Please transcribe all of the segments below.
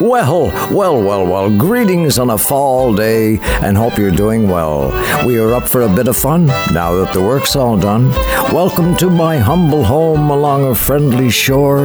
Well, greetings on a fall day, and hope you're doing well. We are up for a bit of fun, now that the work's all done. Welcome to my humble home along a friendly shore,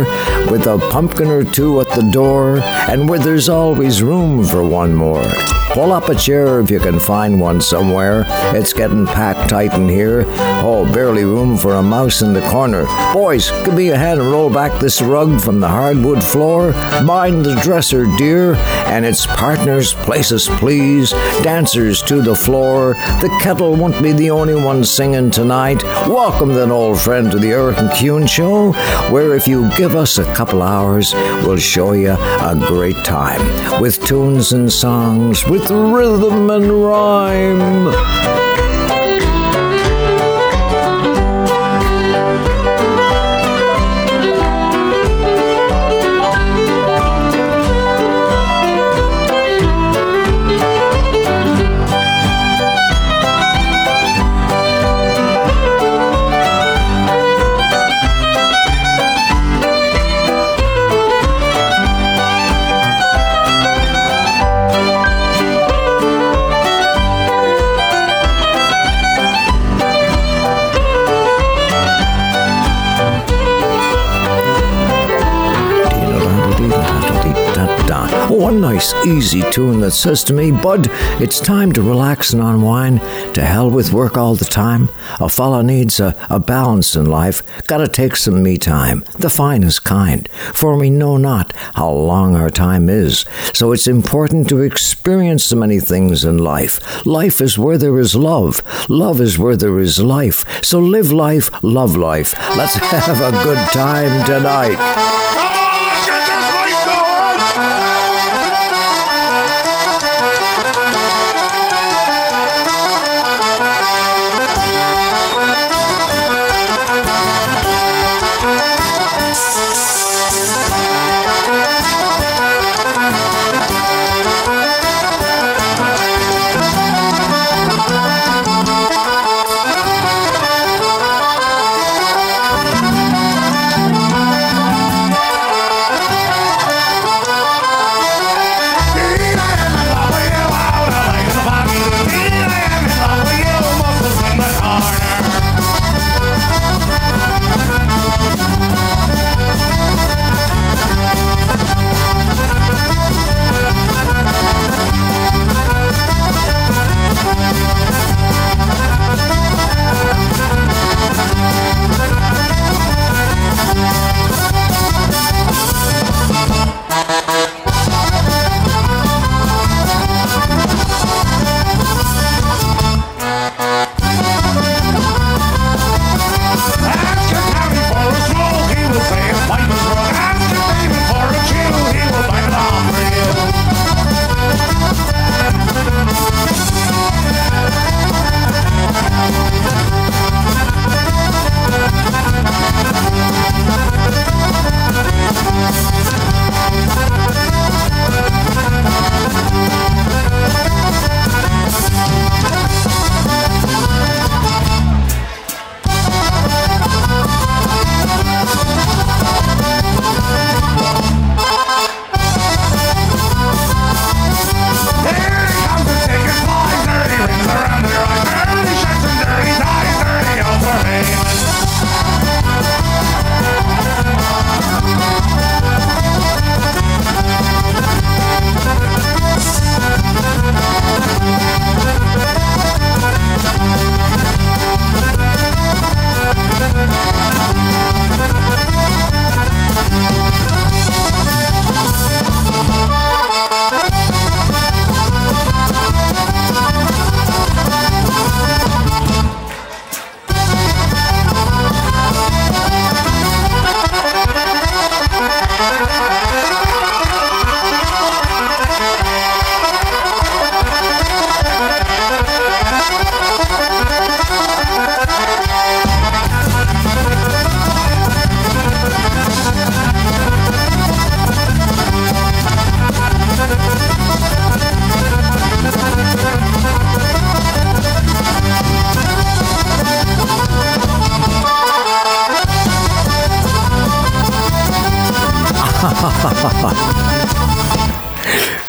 with a pumpkin or two at the door, and where there's always room for one more. Pull up a chair if you can find one somewhere. It's getting packed tight in here. Oh, barely room for a mouse in the corner. Boys, give me a hand and roll back this rug from the hardwood floor. Mind the dresser, dear, and its partners, places please. Dancers to the floor. The kettle won't be the only one singing tonight. Welcome then, old friend, to the Eric MacEwen Show, where if you give us a couple hours, we'll show you a great time. With tunes and songs, with rhythm and rhyme. One nice easy tune that says to me, bud, it's time to relax and unwind. To hell with work all the time. A fella needs a balance in life. Gotta take some me time, the finest kind. For we know not how long our time is. So it's important to experience many things in life. Life is where there is love. Love is where there is life. So live life, love life. Let's have a good time tonight.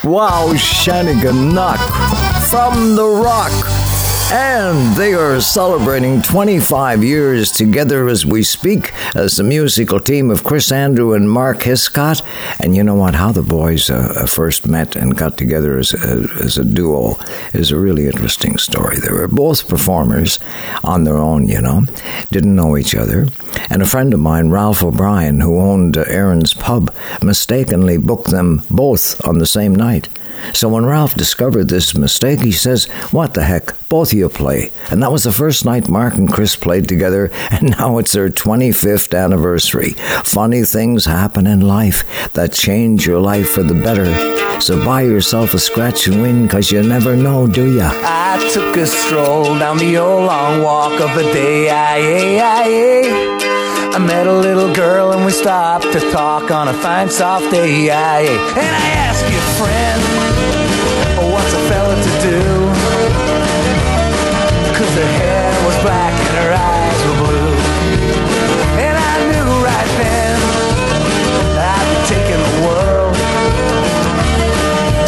Wow, Shanigan Knock from the Rock. And they are celebrating 25 years together as we speak as the musical team of Chris Andrew and Mark Hiscott. And you know what? How the boys first met and got together as a duo is a really interesting story. They were both performers on their own, you know, didn't know each other. And a friend of mine, Ralph O'Brien, who owned Aaron's Pub, mistakenly booked them both on the same night. So when Ralph discovered this mistake, he says, "What the heck? Both of you play." And that was the first night Mark and Chris played together, and now it's their 25th anniversary. Funny things happen in life that change your life for the better. So buy yourself a scratch and win, because you never know, do ya? I took a stroll down the old long walk of a day. I met a little girl and we stopped to talk on a fine soft day. And I asked your friend, what's a fella to do? Cause her hair was black and her eyes were blue. And I knew right then I'd be taking the world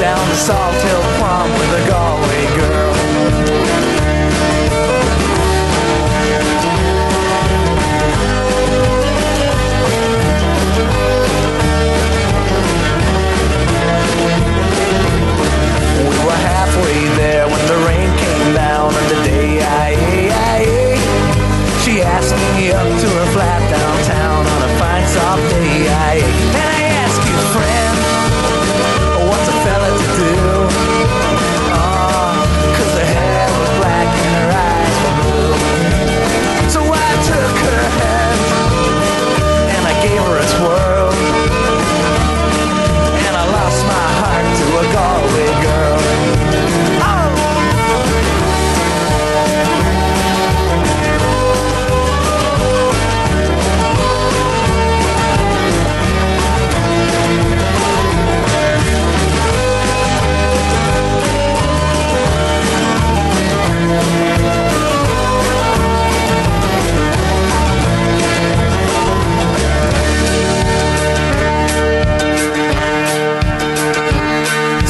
down to Salt Hill Prom with a Galway girl. We were halfway there when the rain came down on the day. She asked me up to her flat downtown on a fine soft day. And I asked you, friend, what's a fella to do? Cause her hair was black and her eyes were blue. So I took her hand and I gave her a twirl, and I lost my heart to a Galway girl.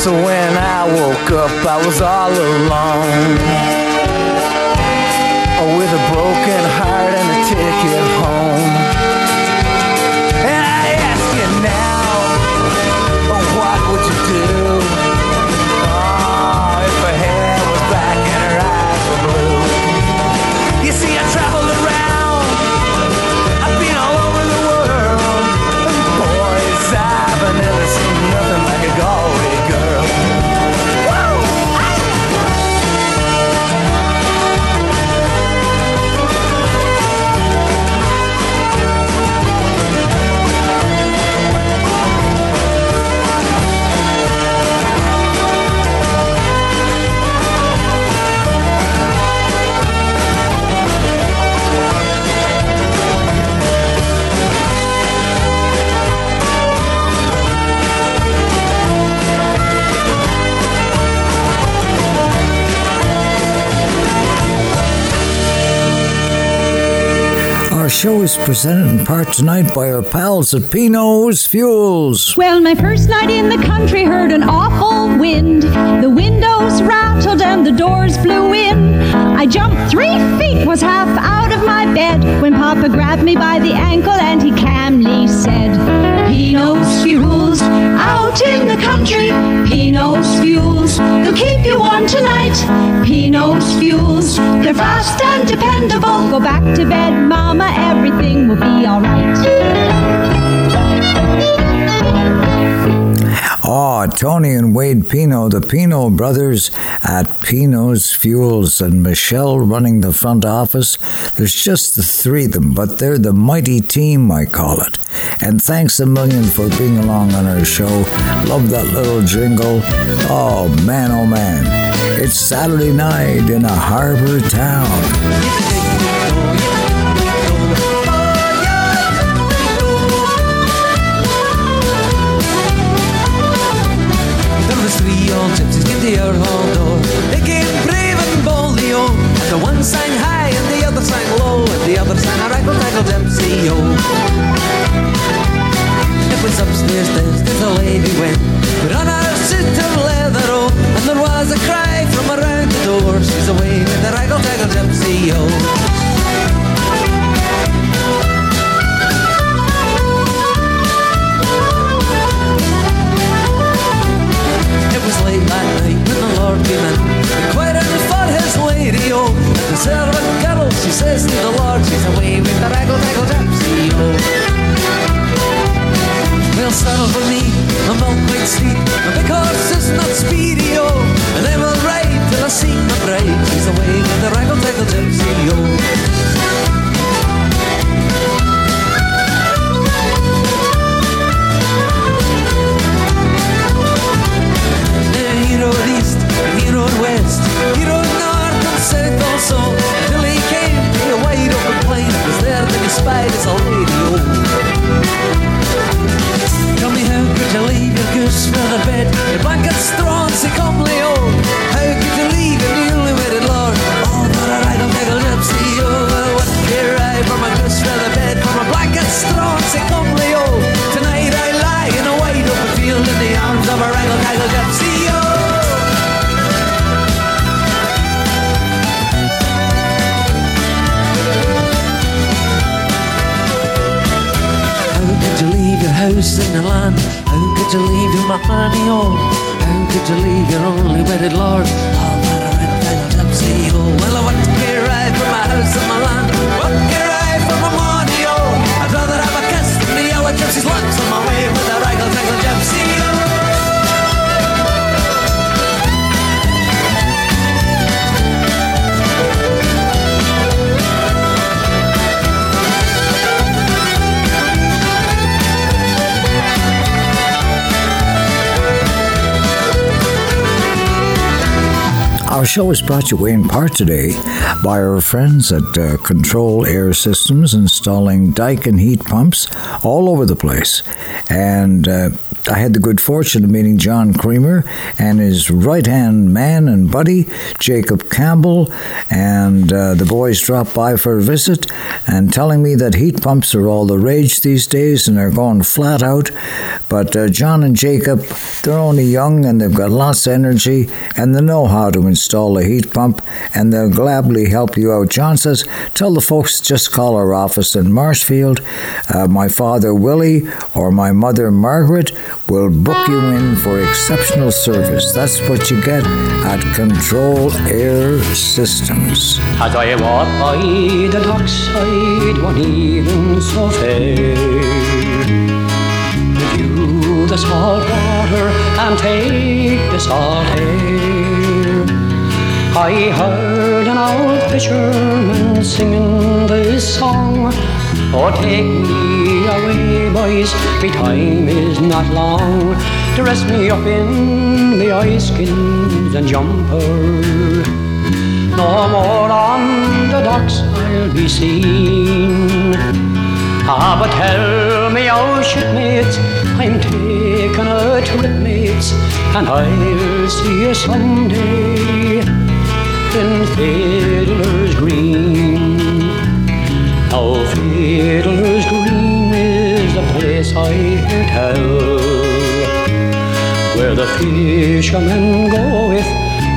So when I woke up, I was all alone, with a broken heart and a ticket home. And I ask you now, what would you do? If her hair was black and her eyes were blue. You see, I traveled around, I've been all over the world, and boys, I've never seen nothing like a Galway. The show is presented in part tonight by our pals at Pino's Fuels. Well, my first night in the country heard an awful wind. The windows rattled and the doors blew in. I jumped 3 feet, was half out of my bed, when Papa grabbed me by the ankle and he calmly said, Pino's Fuels, out in the country. Pino's Fuels, they'll keep you warm tonight. Pino's Fuels, they're fast and dependable. Go back to bed, Mama, everything will be all right. Oh, Tony and Wade Pino, the Pino brothers at Pino's Fuels, and Michelle running the front office. There's just the three of them, but they're the mighty team, I call it. And thanks a million for being along on our show. Love that little jingle. Oh, man, oh, man. It's Saturday night in a harbor town. Gypsies came to your hall door. They came brave and boldly, oh. The one sang high and the other sang low, and the other sang a raggle-taggle gypsy, oh. It was upstairs then house that a lady went, put on her suit of leather, oh, and there was a cry from around the door, she's away with the raggle-taggle gypsy, oh. Late that night when the Lord came in, inquiring for his lady, oh. And the servant girl, she says to the Lord, she's away with the raggle-taggle gypsy, oh. Well, saddle for me, I'm on white street, my big horse is not speedy, oh. And I will ride till I see my bride, she's away with the raggle-taggle gypsy, oh. He rode east, and he rode west, he rode north and south also, till he came to a wide open plain, it was there that he spied as a lady, oh. Tell me, how could you leave your goose for the bed, your blanket straw and so comely, oh. How could you leave your newly wedded lord, oh, for a raggle-taggle gypsy, oh. What care I for my goose for the bed, for my blanket straw and so comely, oh. Tonight I lie in a wide open field in the arms of a raggle-taggle gypsy, oh. How could you leave your house and your land? How could you leave your money all? How could you leave your only wedded lord? Oh, what a raggle-taggle gypsy, oh. Well, what care I for my house and my land? What care I for my money, oh? I'd rather have a kiss than the yellow gypsy's lips on my way with a raggle-taggle gypsy, oh. Our show is brought to you in part today by our friends at Control Air Systems, installing Dyke and heat pumps all over the place. And I had the good fortune of meeting John Creamer and his right-hand man and buddy, Jacob Campbell, and the boys dropped by for a visit and telling me that heat pumps are all the rage these days and they're going flat out. But John and Jacob, they're only young and they've got lots of energy and they know how to install a heat pump, and they'll gladly help you out. John says, tell the folks just call our office in Marshfield. My father, Willie, or my mother, Margaret, will book you in for exceptional service. That's what you get at Control Air Systems. As I walked by the dark side one evening so fair, view the salt water and take the salt air, I heard an old fisherman singing this song, oh, take me away, boys, me time is not long. Dress me up in the eye-skins and jumper, no more on the docks I'll be seen. Ah, but tell me, oh, shipmates, I'm taking a trip, mates, and I'll see you someday in Fiddler's Green. Now Fiddler's Green is the place I hear tell, where the fishermen go if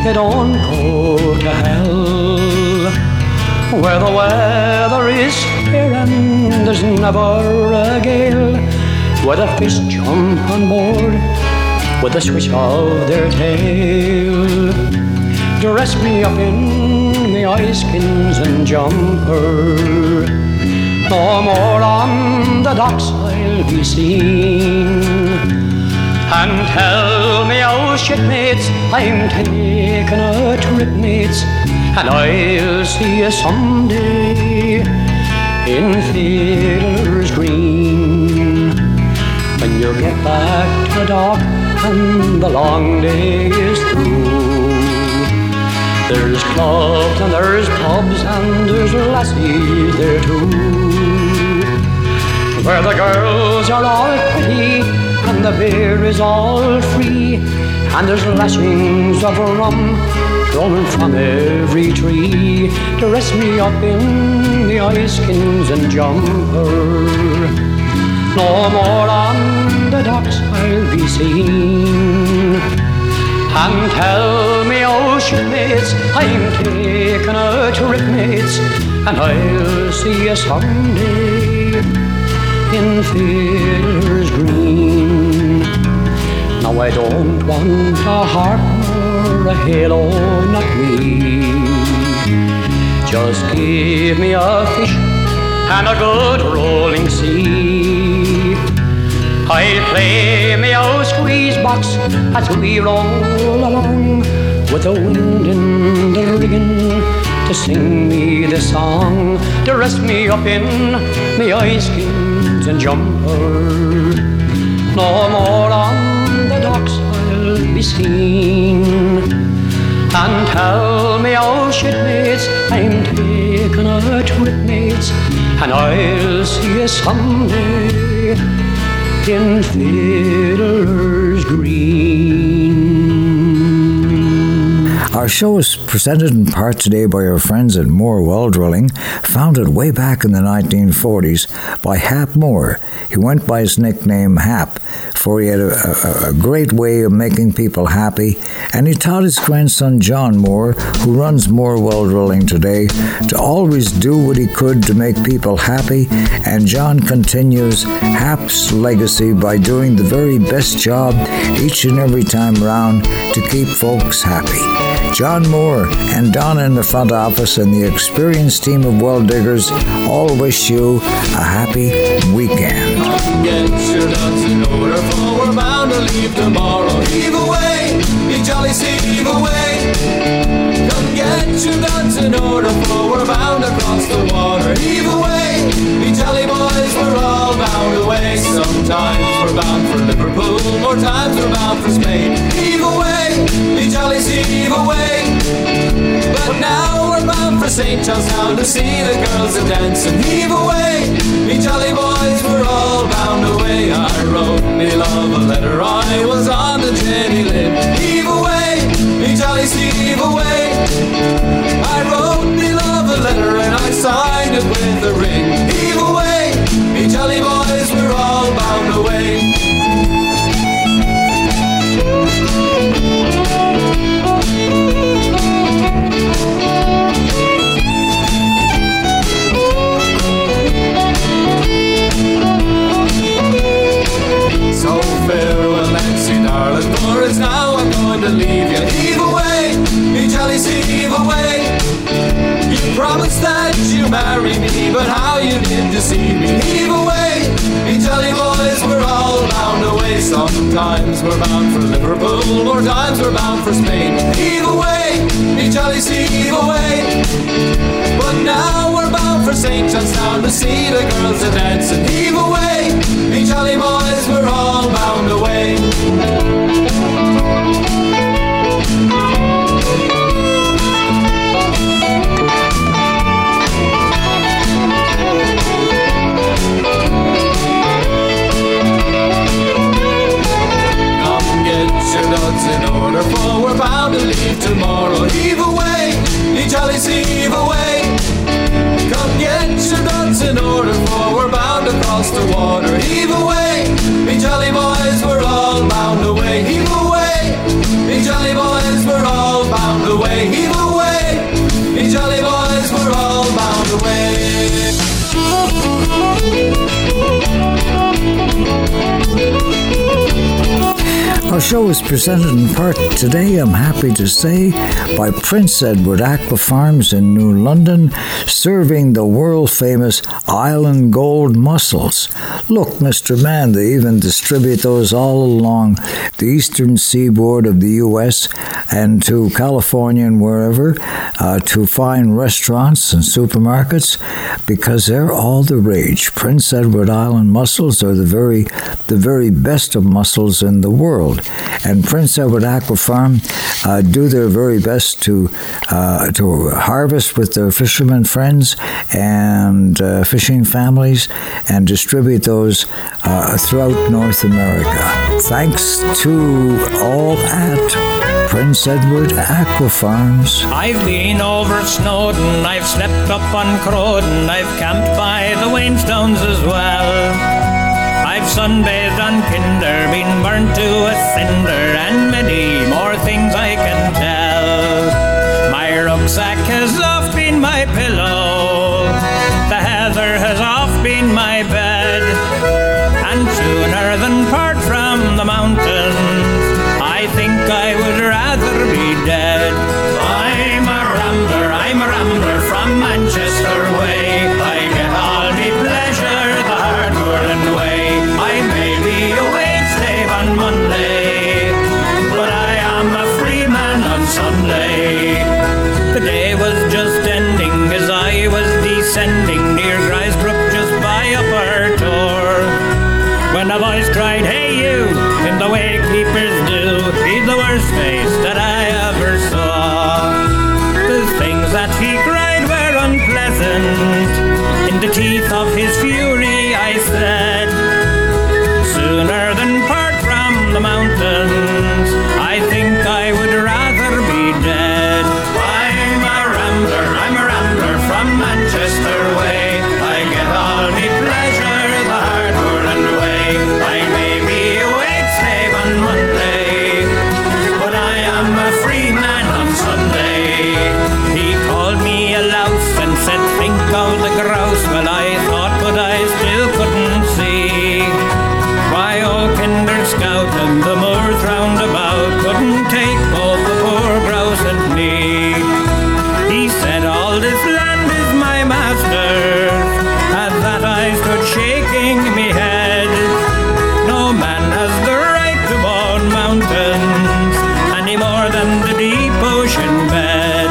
they don't go to hell, where the weather is fair and there's never a gale, where the fish jump on board with a swish of their tail. Dress me up in the eye-skins and jumper, no more on the docks I'll be seen. And tell me, oh shipmates, I'm taking a trip, mates, and I'll see you someday in Fiddler's Green. When you get back to the dock and the long day is through, there's clubs and there's pubs and there's lassies there too, where the girls are all pretty and the beer is all free, and there's lashings of rum growing from every tree. Dress me up in the eye-skins and jumper, No more on the docks I'll be seen. And tell me, ocean mates, I'm taking a trip, mates, and I'll see you someday in Fields Green. Now I don't want a harp nor a halo, not me. Just give me a fish and a good rolling sea. I'll play me old squeeze box as we roll along, with the wind in the rigging to sing me the song. Dress me up in me eyeskins and jumper. No more on the docks I'll be seen. And tell me, oh shipmates, I'm taking a trip, mates, and I'll see you someday in Fiddler's Green. Our show is presented in part today by our friends at Moore Well Drilling, founded way back in the 1940s by Hap Moore. He went by his nickname Hap, for he had a great way of making people happy, and he taught his grandson John Moore, who runs Moore Well Drilling today, to always do what he could to make people happy, and John continues Hap's legacy by doing the very best job each and every time round to keep folks happy. John Moore and Donna in the front office and the experienced team of well diggers all wish you a happy weekend. Get your ducks in order, for we're bound to leave tomorrow. Heave away, be jolly, see, heave away. Come get your ducks in order, for we're bound across the water. Heave away, be jolly, boys, we're all bound away. Sometimes we're bound for Liverpool, more times we're bound for Spain. Heave away, be jolly, see, heave away. But now we're bound for St. John's Town to see the girls a dance and heave away. Me jolly boys, we're all bound away. I wrote me love a letter, I was on the Jenny Lind. Heave away, me jolly see, heave away. I wrote me love a letter and I signed it with a ring. Heave away, me jolly boys, we're all bound away. So farewell, Nancy, darling, for it's now I'm going to leave you. Heave away, me jolly see, heave away. You promised that you marry me, but how you did deceive me. Heave away, me jolly boys, we're all bound away. Sometimes we're bound for Liverpool, more times we're bound for Spain. Heave away, me jolly see, heave away. But now we're bound for St. John's Town to see the girls a dance and heave away, me jolly boys, we're all bound away. Your ducks in order, for we're bound to leave tomorrow. Heave away, me jolly see, heave away. Come get your ducks in order, for we're bound across the water. Heave away, me jolly boys, we're all bound away. Heave away, me jolly boys, we're all bound away. Heave away, me jolly boys, we're all bound away. Our show is presented in part today, I'm happy to say, by Prince Edward Aqua Farms in New London, serving the world-famous Island Gold mussels. Look, Mr. Man, they even distribute those all along the eastern seaboard of the U.S. and to California and wherever, to fine restaurants and supermarkets, because they're all the rage. Prince Edward Island mussels are the very best of mussels in the world. And Prince Edward Aqua Farm do their very best to harvest with their fishermen friends and fishing families and distribute those throughout North America. Thanks to all at Prince Edward Aqua Farms. I've been over Snowdon, I've slept up on Croden, I've camped by the Wainstones as well. sunbathed on kinder, been burnt to a cinder, and many more things I can tell. My rucksack has oft been my pillow, the heather has oft been my bed, and sooner than part from the mountains, I think I would rather be dead. I'm a rambler from Manchester way, I get all me pleasure the hard world way. I may be a wage slave on Monday, but I am a free man on Sunday. The day was just ending as I was descending near Grisbrook just by Upper Tor, when a voice cried, "Hey you!" in the way keepers do. He's the worst face that I ever saw. That he cried were unpleasant. In the teeth of his fury I said, sooner than part from the mountains, I think I would rather be dead. I'm a rambler from Manchester way, I get all me pleasure the hard world way. I may be a wage slave on Monday, but I am a free man on Sunday. A louse and said, think of the grouse. Well, I thought, but I still couldn't see why old Kinder Scout and the moors round about couldn't take both the poor grouse and me. He said, all this land is my master. At that I stood shaking me head. No man has the right to own mountains any more than the deep ocean bed.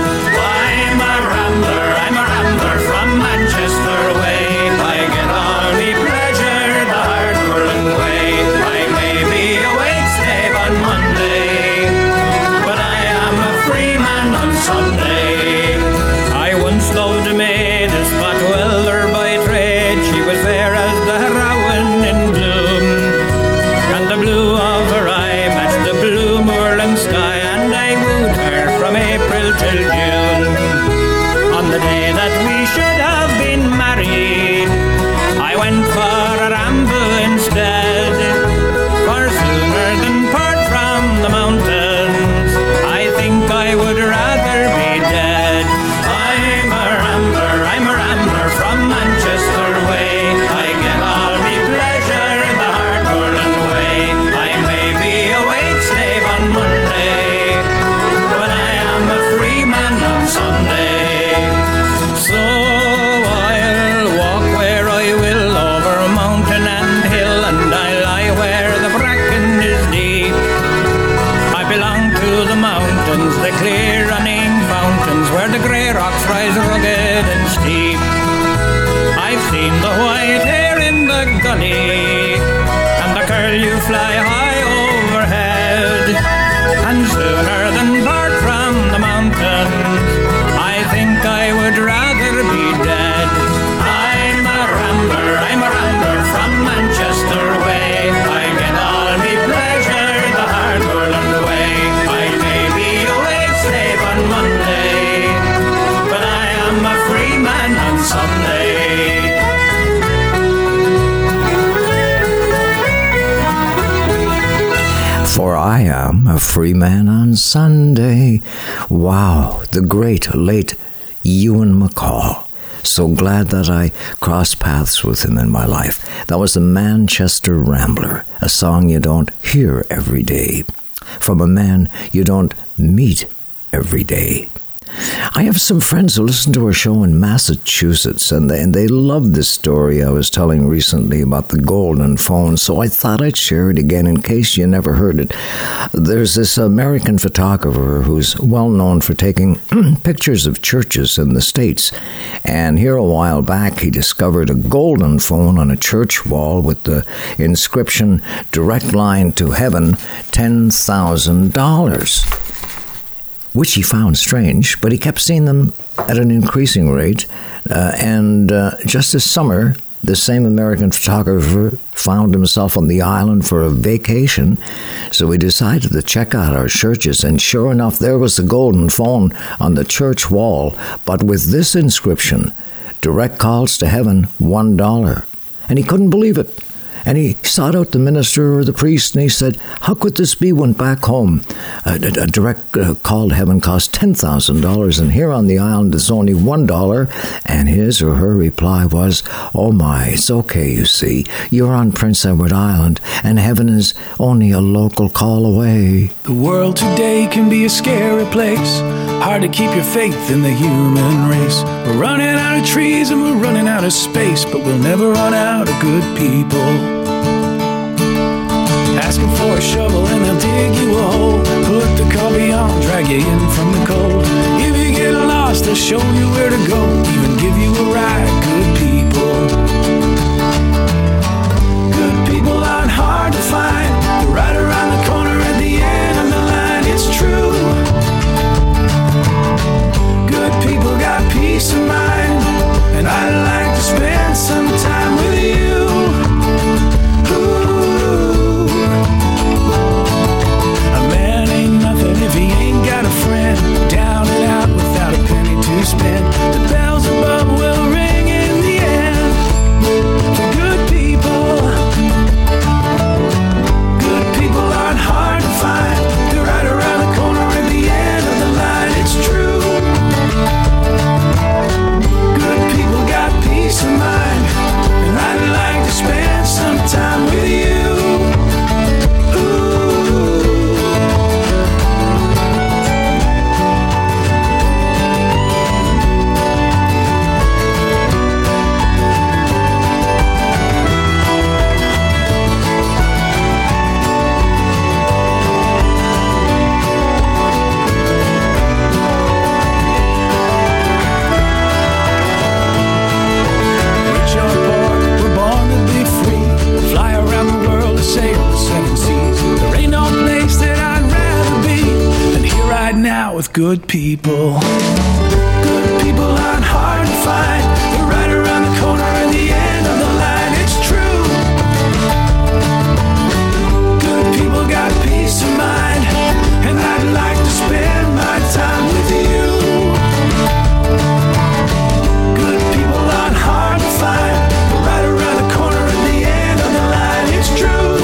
For I am a free man on Sunday. Wow, the great late Ewan McCall. So glad that I crossed paths with him in my life. That was the Manchester Rambler, a song you don't hear every day, from a man you don't meet every day. I have some friends who listen to our show in Massachusetts, and they love this story I was telling recently about the golden phone, so I thought I'd share it again in case you never heard it. There's this American photographer who's well known for taking pictures of churches in the States, and here a while back he discovered a golden phone on a church wall with the inscription, "Direct Line to Heaven, $10,000. Which he found strange, but he kept seeing them at an increasing rate. And just this summer, the same American photographer found himself on the island for a vacation, so he decided to check out our churches, and sure enough, there was the golden phone on the church wall, but with this inscription, "Direct Calls to Heaven, $1. And he couldn't believe it. And he sought out the minister or the priest, and he said, how could this be when back home a direct call to heaven cost $10,000, and here on the island it's only $1? And his or her reply was, oh my, it's okay, you see, you're on Prince Edward Island, and heaven is only a local call away. The world today can be a scary place, hard to keep your faith in the human race. We're running out of trees and we're running out of space, but we'll never run out of good people. Ask them for a shovel and they'll dig you a hole, put the cubby on, drag you in from the cold. If you get lost, they'll show you where to go, even give you a ride. Good people, good people aren't hard to find. They're right around the corner at the end of the line. It's true, good people got peace of mind, and I'd like to spend some time with you. If he ain't got a friend, down and out without a penny to spend, the bells above will ring in the end. For good people aren't hard to find. They're right around the corner at the end of the line. It's true, good people got peace of mind, and I'd like to spend some time with you. Now with good people. Good people aren't hard to find. They're right around the corner at the end of the line. It's true, good people got peace of mind, and I'd like to spend my time with you. Good people aren't hard to find. They're right around the corner at the end of the line. It's true.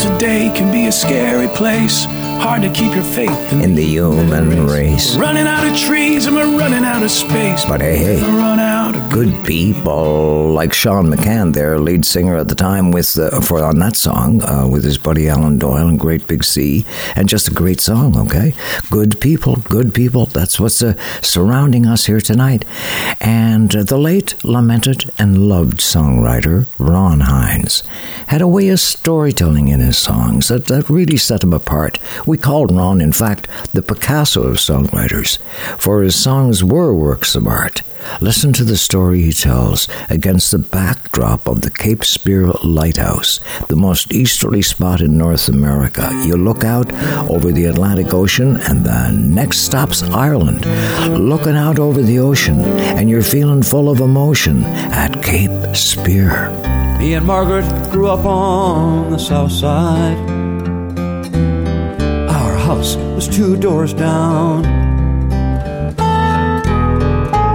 Today can be a scary place, hard to keep your faith in the human race. We're running out of trees and we're running out of space, but hey, run out of good people. Like Sean McCann, their lead singer at the time, with for on that song with his buddy Alan Doyle and Great Big Sea, and just a great song. Okay, good people, that's what's surrounding us here tonight. And the late, lamented, and loved songwriter Ron Hynes had a way of storytelling in his songs that really set him apart. We called Ron, in fact, the Picasso of songwriters, for his songs were works of art. Listen to the story he tells against the backdrop of the Cape Spear Lighthouse, the most easterly spot in North America. You look out over the Atlantic Ocean, and the next stop's Ireland. Looking out over the ocean, and you're feeling full of emotion at Cape Spear. Me and Margaret grew up on the south side. Our house was 2 doors down.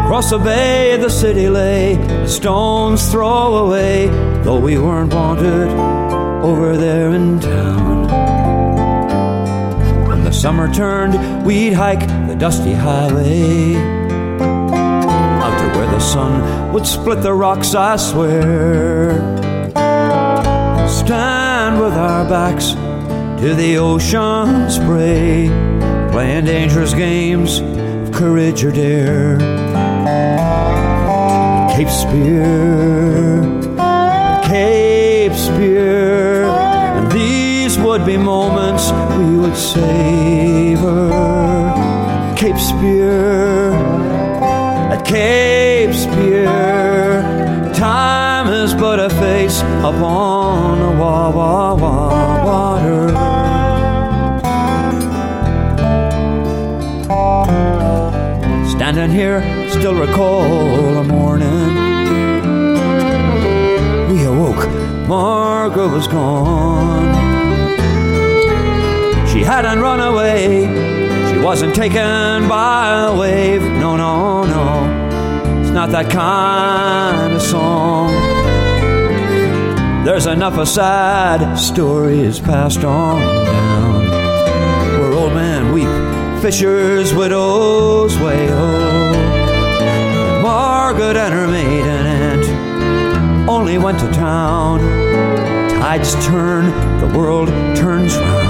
Across the bay, the city lay, a stone's throw away, though we weren't wanted over there in town. When the summer turned, we'd hike the dusty highway, out to where the sun would split the rocks, I swear. Stand with our backs to the ocean spray, playing dangerous games of courage or dare. Cape Spear, Cape Spear, and these would be moments we would savor. Cape Spear, at Cape Spear, time is but a face upon a wah-wah-wah water. Standing here, still recall a morning we awoke, Margaret was gone. She hadn't run away, she wasn't taken by a wave. No, no, no, not that kind of song. There's enough of sad stories passed on down, where old men weep, fishers, widows wail. Margaret and her maiden aunt only went to town. Tides turn, the world turns round.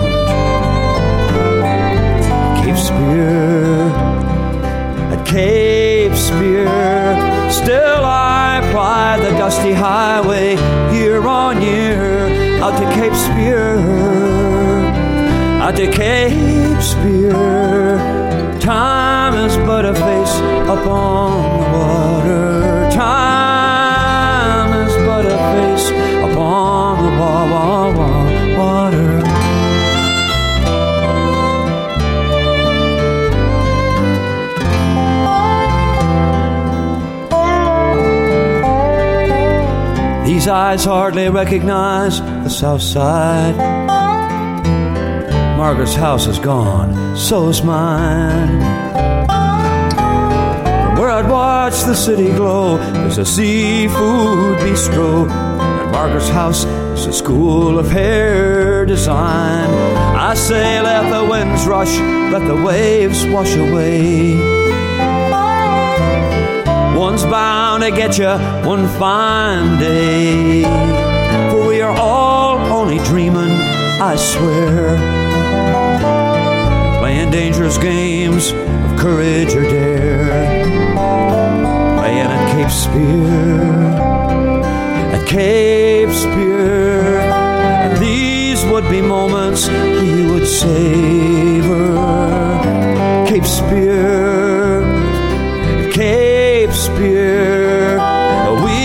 Cape Spear, at Cape Spear, still I ply the dusty highway year on year. Out to Cape Spear, out to Cape Spear. Time is but a face upon the water. Time is but a face upon the water. These eyes hardly recognize the south side. Margaret's house is gone, so's mine. From where I'd watch the city glow, there's a seafood bistro, and Margaret's house is a school of hair design. I say let the winds rush, let the waves wash away. One's bound to get you one fine day, for we are all only dreaming, I swear, playing dangerous games of courage or dare, playing at Cape Spear, at Cape Spear. And these would be moments we would savor. Cape Spear, at Cape Spear, we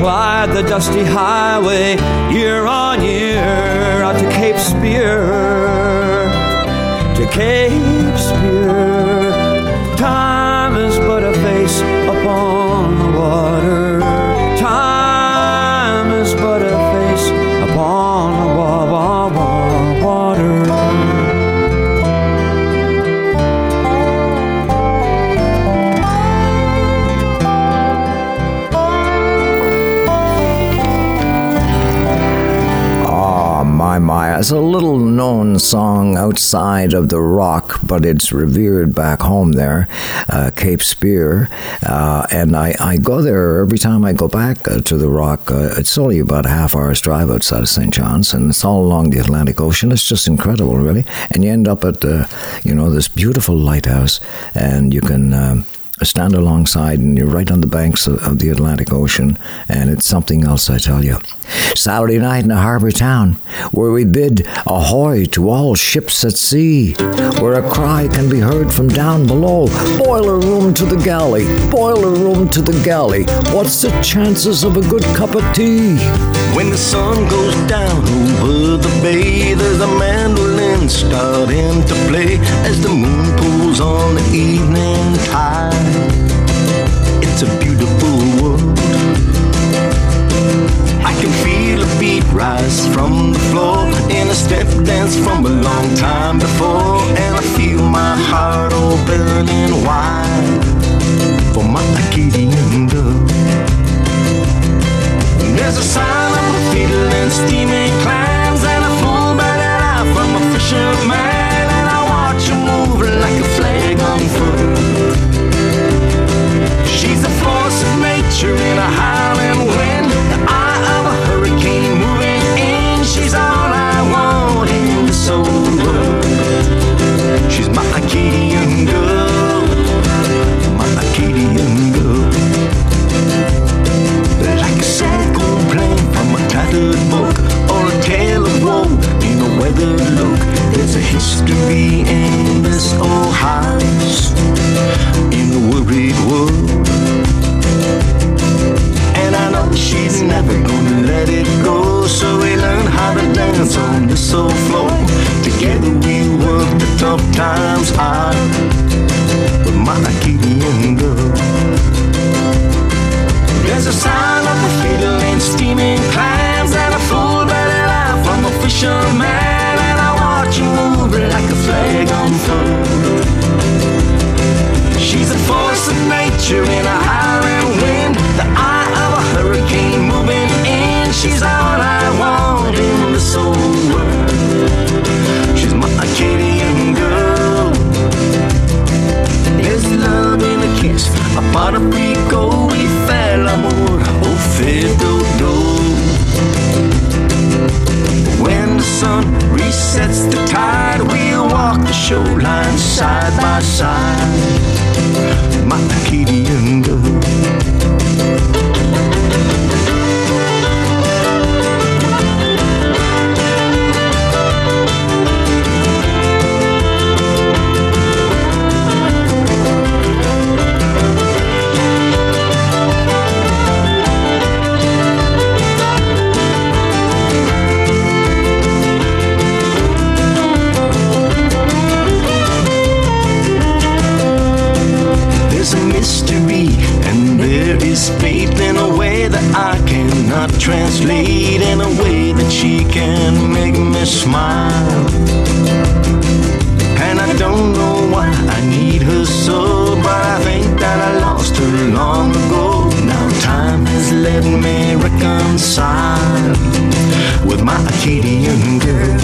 plied the dusty highway year on year. Out to Cape Spear, to Cape Spear. Time is but a face upon the water. Time is but a face upon the water. My, it's a little known song outside of the rock, but it's revered back home there, Cape Spear, and I go there every time I go back to the rock. It's only about a half hour's drive outside of St. John's, and it's all along the Atlantic Ocean. It's just incredible, really, and you end up at this beautiful lighthouse, and you can stand alongside, and you're right on the banks of the Atlantic Ocean, and it's something else, I tell you. Saturday night in a harbour town, where we bid ahoy to all ships at sea, where a cry can be heard from down below, boiler room to the galley, boiler room to the galley, what's the chances of a good cup of tea? When the sun goes down over the bay, there's a mandolin starting to play as the moon pulls on the evening tide. It's a beautiful world. I can feel a beat rise from the floor in a step dance from a long time before, and I feel my heart all burning wide for my Acadian love. There's a sign of a fiddle and steaming climbs, and I fall by the eye from a fisherman, and I watch her move like a flag on foot. She's a force of nature in a howling wind, the eye of a hurricane moving in. She's all I want in this old world. She's my Acadian girl, my Acadian girl. Like a cycle plane from a tattered book, or a tale of woe in a weathered look. There's a history in this old house, in a worried world. And I know she's never gonna let it go, so we learn how to dance on the soul floor. Together we work the tough times hard with my Acadian girl. There's a sign of a fiddle in steaming climbs, and a full-bellied life from a fisherman, and I watch you move like a flag on fire. She's a force of nature in a howling wind. She's all I want in this old world. She's my Acadian girl. There's love in a kiss, a Puerto Rico y fe el amor, oh fiddle-do. When the sun resets the tide, we'll walk the shoreline side by side, my Acadian girl. Faith in a way that I cannot translate, in a way that she can make me smile. And I don't know why I need her so, but I think that I lost her long ago. Now time has let me reconcile with my Acadian girl.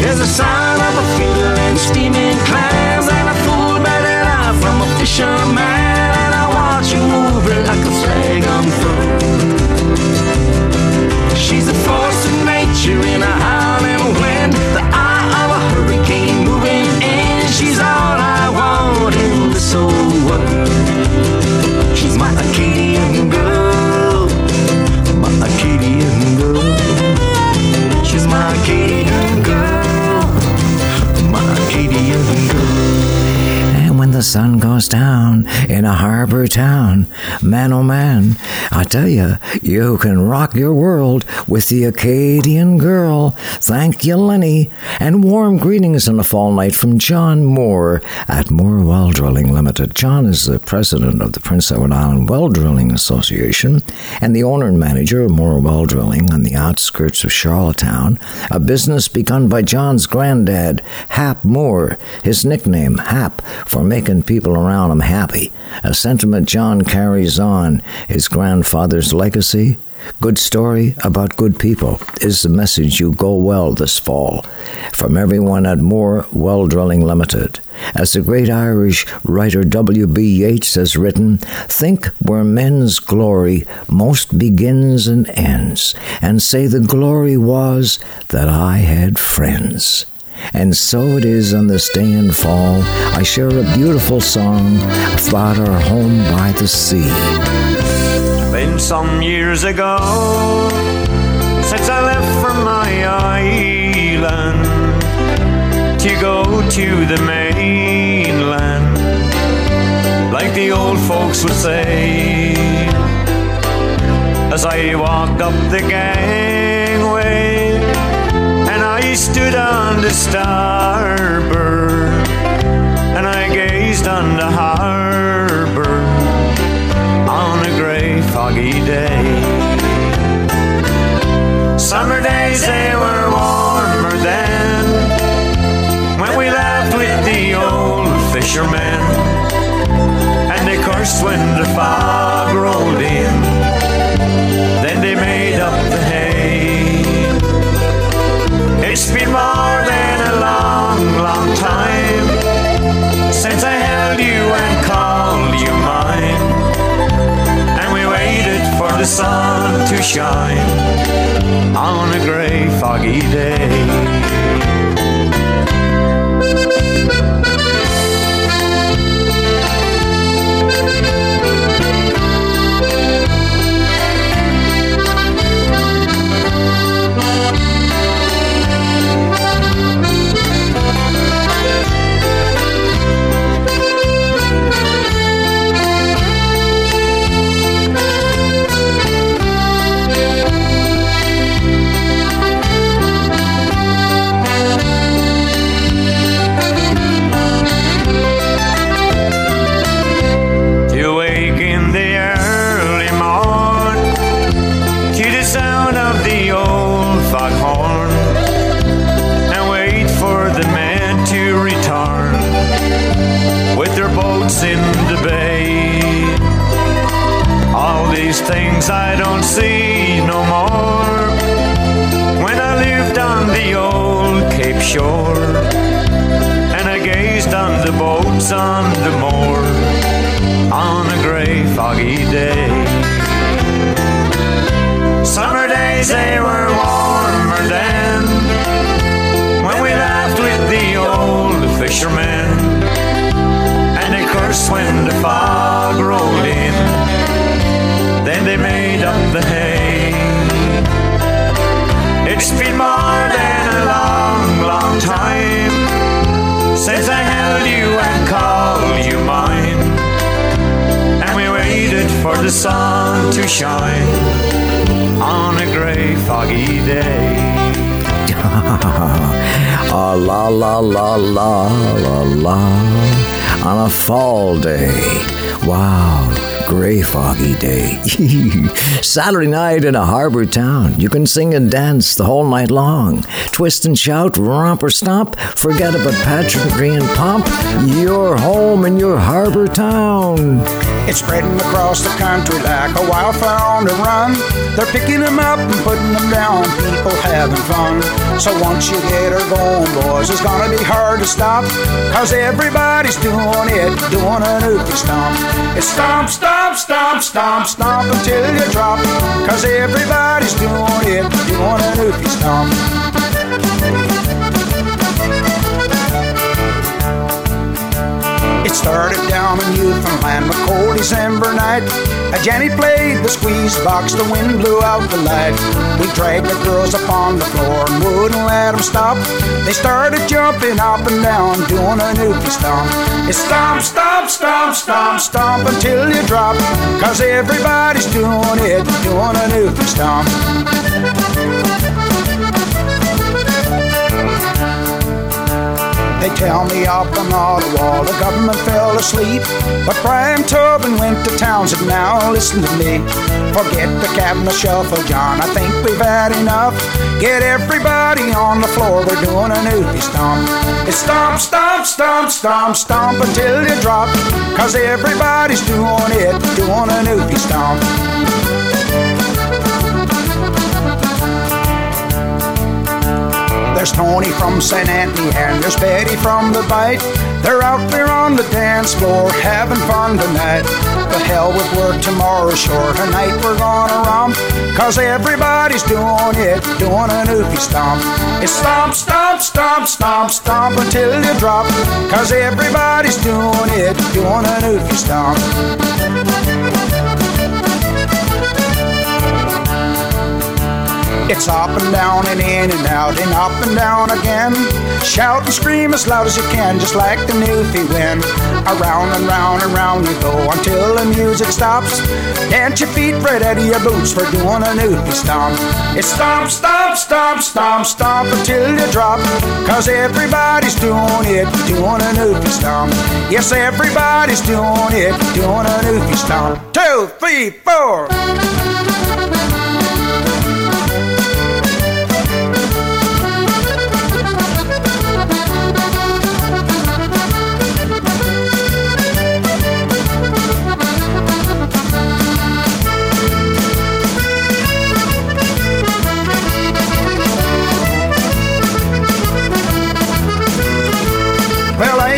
There's a sign of a fiddle and steaming clouds, and a fool by that eye from a fisherman. Like a flag on fire, she's a force of nature in a howling wind, the eye of a hurricane moving in. She's all I want in this old world. She's my Acadian girl, my Acadian girl. She's my Acadian girl, my Acadian girl. When the sun goes down in a harbor town, man oh man, I tell you, you can rock your world with the Acadian girl. Thank you, Lenny. And warm greetings on a fall night from John Moore at Moore Well Drilling Limited. John is the president of the Prince Edward Island Well Drilling Association and the owner and manager of Moore Well Drilling on the outskirts of Charlottetown, a business begun by John's granddad, Hap Moore, his nickname, Hap, for making people around him happy, a sentiment John carries on. His grandfather's legacy, good story about good people, is the message you go well this fall. From everyone at Moore Well Drilling Limited. As the great Irish writer W.B. Yeats has written, think where men's glory most begins and ends, and say the glory was that I had friends. And so it is on this day in fall, I share a beautiful song about our home by the sea. It's been some years ago since I left from my island to go to the mainland, like the old folks would say. As I walked up the gangway, I stood on the starboard and I gazed on the harbor on a grey foggy day. Summer days, they were warmer then, when we laughed with the old fishermen, and they cursed when the fog rolled in. Then they made up the hay. It's been more than a long, long time since I held you and called you mine, and we waited for the sun to shine on a grey, foggy day. things I don't see no more. When I lived on the old Cape shore, and I gazed on the boats on the moor, on a grey foggy day. Summer days, they were warmer then, when we laughed with the old fishermen, and they cursed when the fog rolled in. Then they made up the hay. It's been more than a long, long time since I held you and called you mine, and we waited for the sun to shine on a grey, foggy day. Ah, la, la, la, la, la, la, on a fall day. Wow. Grey foggy day. Saturday night in a harbour town. You can sing and dance the whole night long. Twist and shout, romp or stomp. Forget about pageantry and pomp. You're home in your harbour town. It's spreading across the country like a wildfire on the run. They're picking them up and putting them down. People having fun. So once you get her going, boys, it's gonna be hard to stop. Cause everybody's doing it, doing an oopie stomp. It's stomp, stomp. Stomp, stomp, stomp until you drop. Cause everybody's doing it, doing an oopie stomp. It started down in Newfoundland, a cold December night. A Jenny played the squeeze box, the wind blew out the light. We dragged the girls upon the floor and wouldn't let them stop. They started jumping up and down, doing an oopie stomp. It's stomp, stomp, stomp, stomp, stomp until you drop. Cause everybody's doing it, doing an oopie stomp. They tell me up on Ottawa the government fell asleep, but Brian Tubin went to town, said now listen to me. Forget the cabinet shuffle, John, I think we've had enough. Get everybody on the floor, we're doing an oopie stomp. It's stomp, stomp, stomp, stomp, stomp until you drop. Cause everybody's doing it, doing an oopie stomp. There's Tony from St. Anthony and there's Betty from the Bight. They're out there on the dance floor having fun tonight. But hell with work tomorrow, sure, tonight we're gonna romp. Cause everybody's doing it, doing an oopie stomp. It's stomp, stomp, stomp, stomp, stomp until you drop. Cause everybody's doing it, doing an oopie stomp. It's up and down and in and out and down again. Shout and scream as loud as you can, just like the Newfie wind. Around and round and round you go until the music stops. Dance your feet right out of your boots, we're doing a Newfie stomp. It's stomp, stomp, stomp, stomp, stomp until you drop. Cause everybody's doing it, doing a Newfie stomp. Yes, everybody's doing it, doing a Newfie stomp. 2, 3, 4.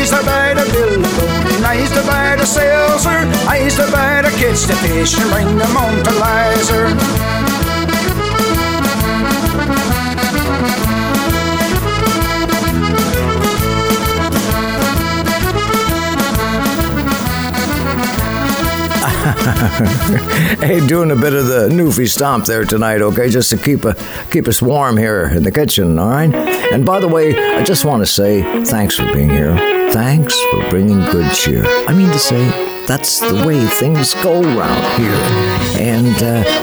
I used to buy the billabong, I used to buy the seltzer, I used to buy the kids to fish and bring them home to Lizer. Hey, doing a bit of the Newfie stomp there tonight, okay? Just to keep us warm here in the kitchen, all right? And by the way, I just want to say thanks for being here. Thanks for bringing good cheer. I mean to say, that's the way things go around here. And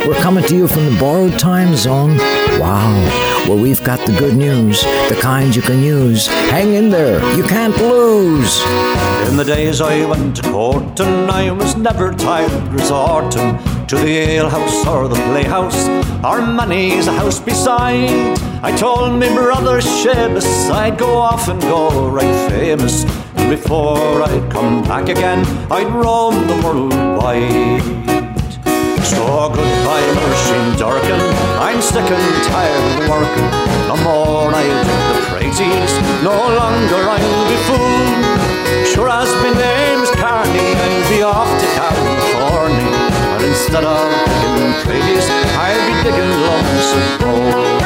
we're coming to you from the borrowed time zone. Wow, where we've got the good news, the kind you can use. Hang in there, you can't lose. In the days I went to court, and I was never tired resorting to the alehouse or the playhouse, or many's a house beside. I told me brother Seamus I'd go off and go right famous, and before I'd come back again I'd roam the world wide. So goodbye, Mershing Dorkin, I'm sick and tired of working. No more I'll do the praises, no longer I'll be fooled. Sure as my name's Carney, I'll be off to California. But instead of digging praises, I'll be digging lumps of gold.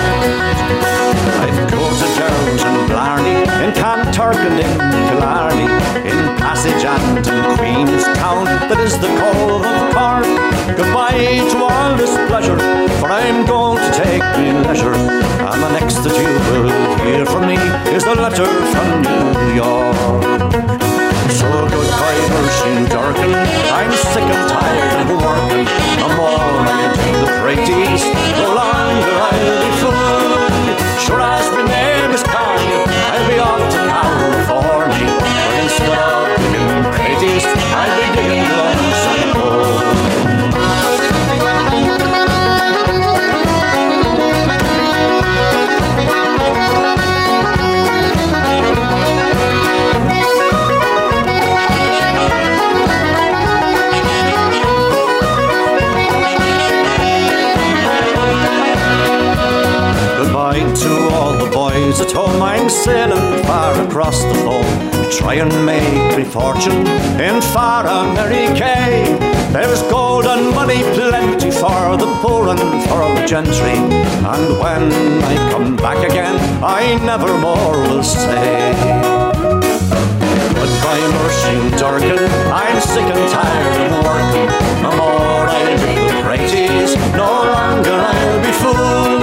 I've coated towns in Blarney, in Kanturk and in Killarney, in Passage and in Queenstown, that is the Cove of Cork. Goodbye to all this pleasure, for I'm going to take me leisure. And the next that you will hear from me is a letter from New York. So goodbye, Mershing Dorkin, I'm sick and tired of working. No more I'll do the praties, no longer I'll be fooled. Sure as my name is Carney, I'll be off to California. But instead of digging praties, I'll be digging lumps of gold. To all the boys at home, I'm sailing far across the foam to try and make me fortune in far America. There's gold and money plenty for the poor and for the gentry, and when I come back again, I never more will say. Goodbye, Mershing Dorkin, I'm sick and tired of working. No more I'll be the praises, no longer I'll be fooled.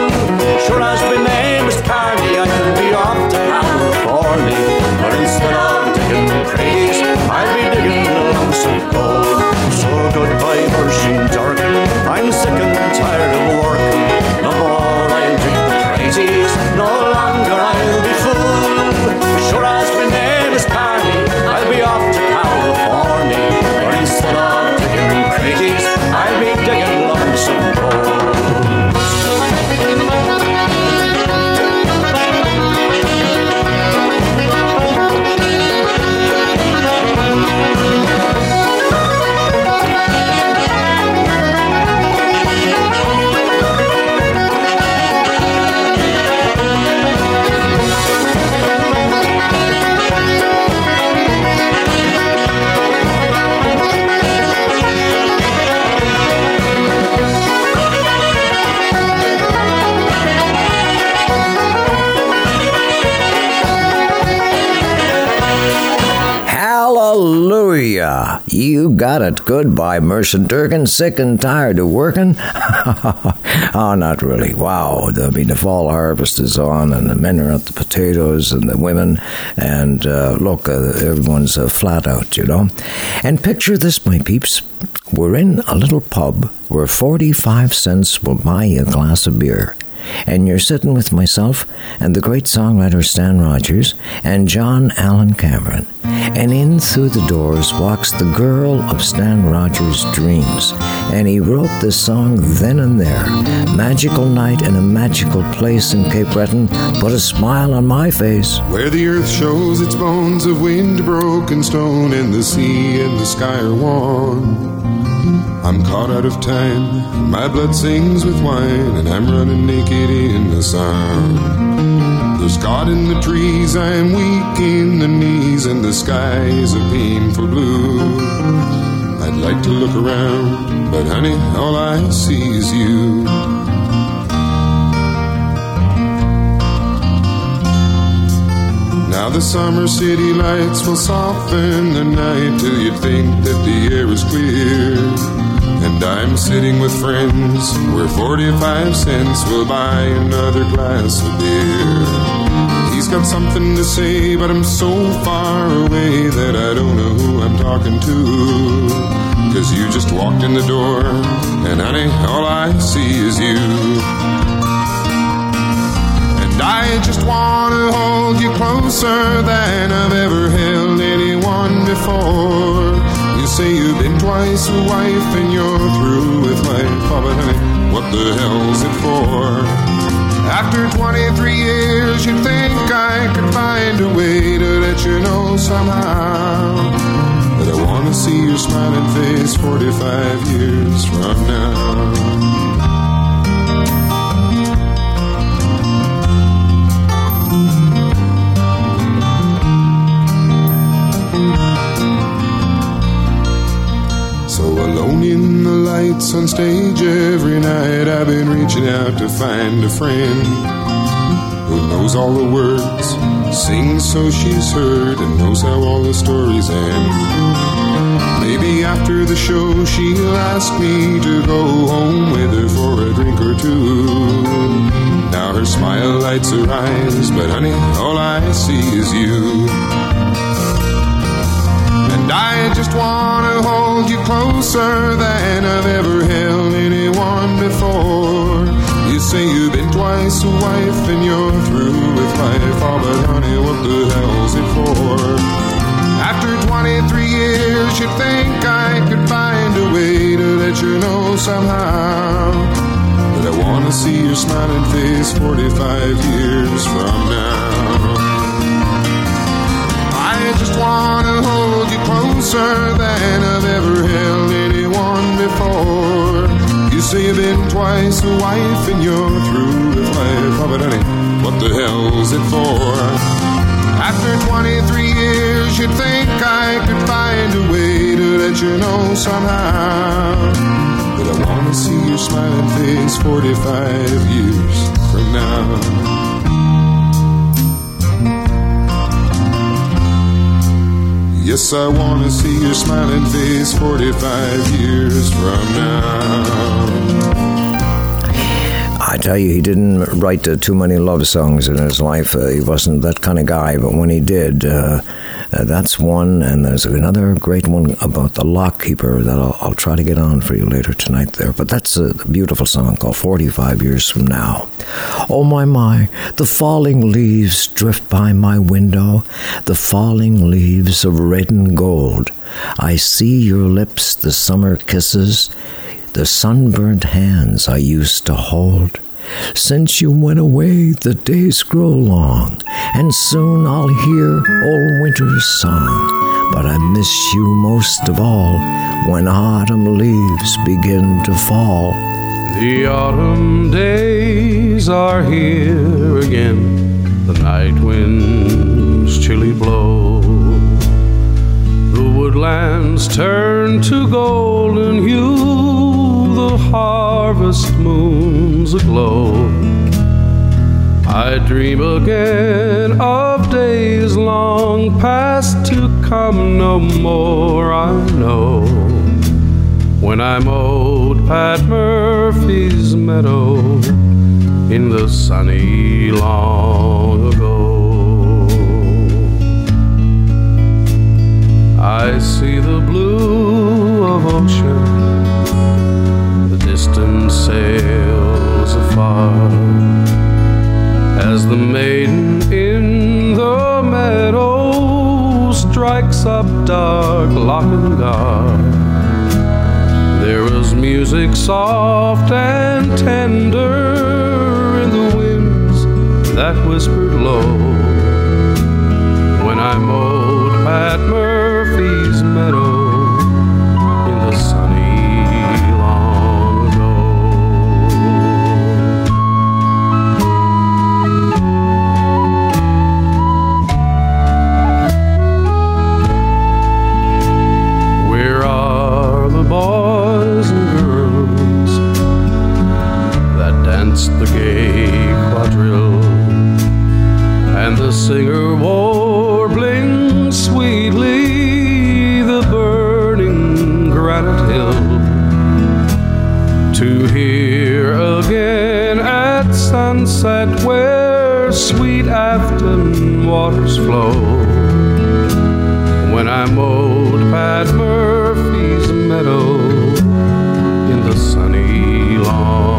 Sure as my name is Carney, I'll be off to California. But instead of digging praise, I'll be digging lumps of gold. So goodbye, Mershing Dorkin, I'm sick and tired of working. No more I'll dig the praises, no longer I'll be fooled. Sure as my name is Carney, I'll be off to California. But instead of digging praise, I'll be digging lumps of gold. Hallelujah. You got it. Goodbye, Mershing Dorkin. Sick and tired of working? Oh, not really. Wow. I mean, the fall harvest is on, and the men are at the potatoes, and the women, and look, everyone's flat out, you know. And picture this, my peeps. We're in a little pub where 45 cents will buy you a glass of beer. And you're sitting with myself and the great songwriter Stan Rogers and John Allen Cameron. And in through the doors walks the girl of Stan Rogers' dreams. And he wrote this song then and there. Magical night in a magical place in Cape Breton put a smile on my face. Where the earth shows its bones of wind, broken stone, and the sea and the sky are warm. I'm caught out of time, my blood sings with wine, and I'm running naked in the sun. There's God in the trees, I'm weak in the knees, and the sky is a painful blue. I'd like to look around, but honey, all I see is you. Now the summer city lights will soften the night till you think that the air is clear. And I'm sitting with friends where 45 cents will buy another glass of beer. He's got something to say, but I'm so far away that I don't know who I'm talking to. Cause you just walked in the door, and honey, all I see is you. And I just want to hold you closer than I've ever held anyone before. Say you've been twice a wife and you're through with life. Oh, but honey, what the hell's it for? After 23 years, you'd think I could find a way to let you know somehow that But I want to see your smiling face 45 years from now. Alone in the lights on stage every night, I've been reaching out to find a friend who knows all the words, sings so she's heard, and knows how all the stories end. Maybe after the show she'll ask me to go home with her for a drink or two. Now her smile lights her eyes, but honey, all I see is you. I just want to hold you closer than I've ever held anyone before. You say you've been twice a wife and you're through with life. Oh, but honey, what the hell's it for? After 23 years, you'd think I could find a way to let you know somehow. But I want to see your smiling face 45 years from now. I just want to hold you closer than I've ever held anyone before. You say you've been twice a wife and you're through with life. Oh, but honey, what the hell's it for? After 23 years, you'd think I could find a way to let you know somehow. But I want to see your smiling face 45 years from now. Yes, I want to see your smiling face 45 years from now. I tell you, he didn't write too many love songs in his life. He wasn't that kind of guy, but when he did, that's one. And there's another great one about the lock keeper that I'll try to get on for you later tonight there. But that's a beautiful song called 45 Years From Now. Oh, my, my, the falling leaves drift by my window, the falling leaves of red and gold. I see your lips, the summer kisses, the sunburnt hands I used to hold. Since you went away, the days grow long, and soon I'll hear old winter's song. But I miss you most of all when autumn leaves begin to fall. The autumn days are here again. The night winds chilly blow. The woodlands turn to golden hue. The harvest moon's aglow. I dream again of days long past to come no more, I know. When I'm old Pat Murphy's meadow in the sunny long ago, I see the blue of ocean, the distant sails afar, as the maiden in the meadow strikes up dark Lochingar. There is music soft and tender in the winds that whispered low. When I'm old Pat Murphy's meadow in the sunny long ago. Where are the boys? The gay quadrille and the singer warbling sweetly the burning granite hill, to hear again at sunset where sweet Afton waters flow. When I'm old Pat Murphy's meadow in the sunny lawn.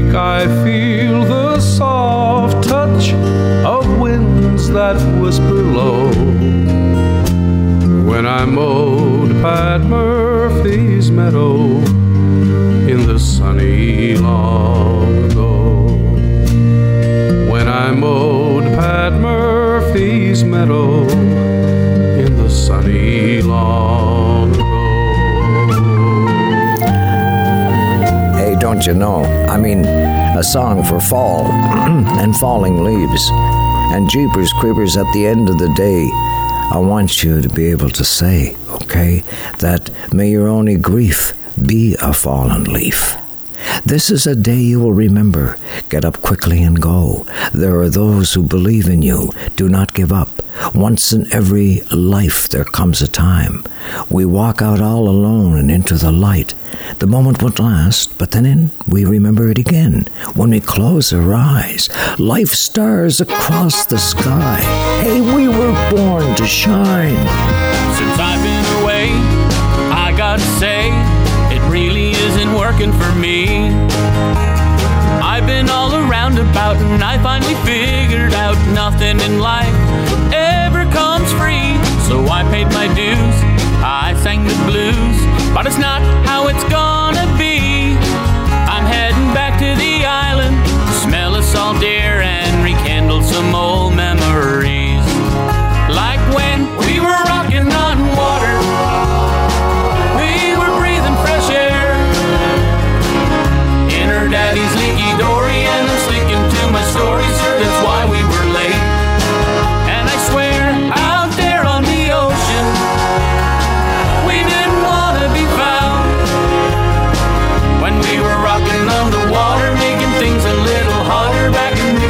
cheek I feel the soft touch of winds that whisper low. When I mowed Pat Murphy's meadow in the sunny long ago. When I mowed Pat Murphy's meadow in the sunny long ago. Hey, don't you know? I mean, a song for fall and falling leaves and jeepers creepers at the end of the day. I want you to be able to say, okay, that may your only grief be a fallen leaf. This is a day you will remember. Get up quickly and go. There are those who believe in you. Do not give up. Once in every life there comes a time. We walk out all alone and into the light. The moment won't last, but then we remember it again. When we close our eyes, life stars across the sky. Hey, we were born to shine. Since I've been away, I gotta say, it really isn't working for me. I've been all around about and I finally figured out nothing in life ever comes free. So I paid my dues, I sang the blues, but it's not how it's gonna be. I'm heading back to the island to smell a salt deer and rekindle some old memories, like when we were rocking on water. We were breathing fresh air in her daddy's leaky dory, and I'm sticking to my story, sir, that's why we were late. And I swear, out there on the ocean, we didn't want to be found. When we were rocking on the water, making things a little hotter back in the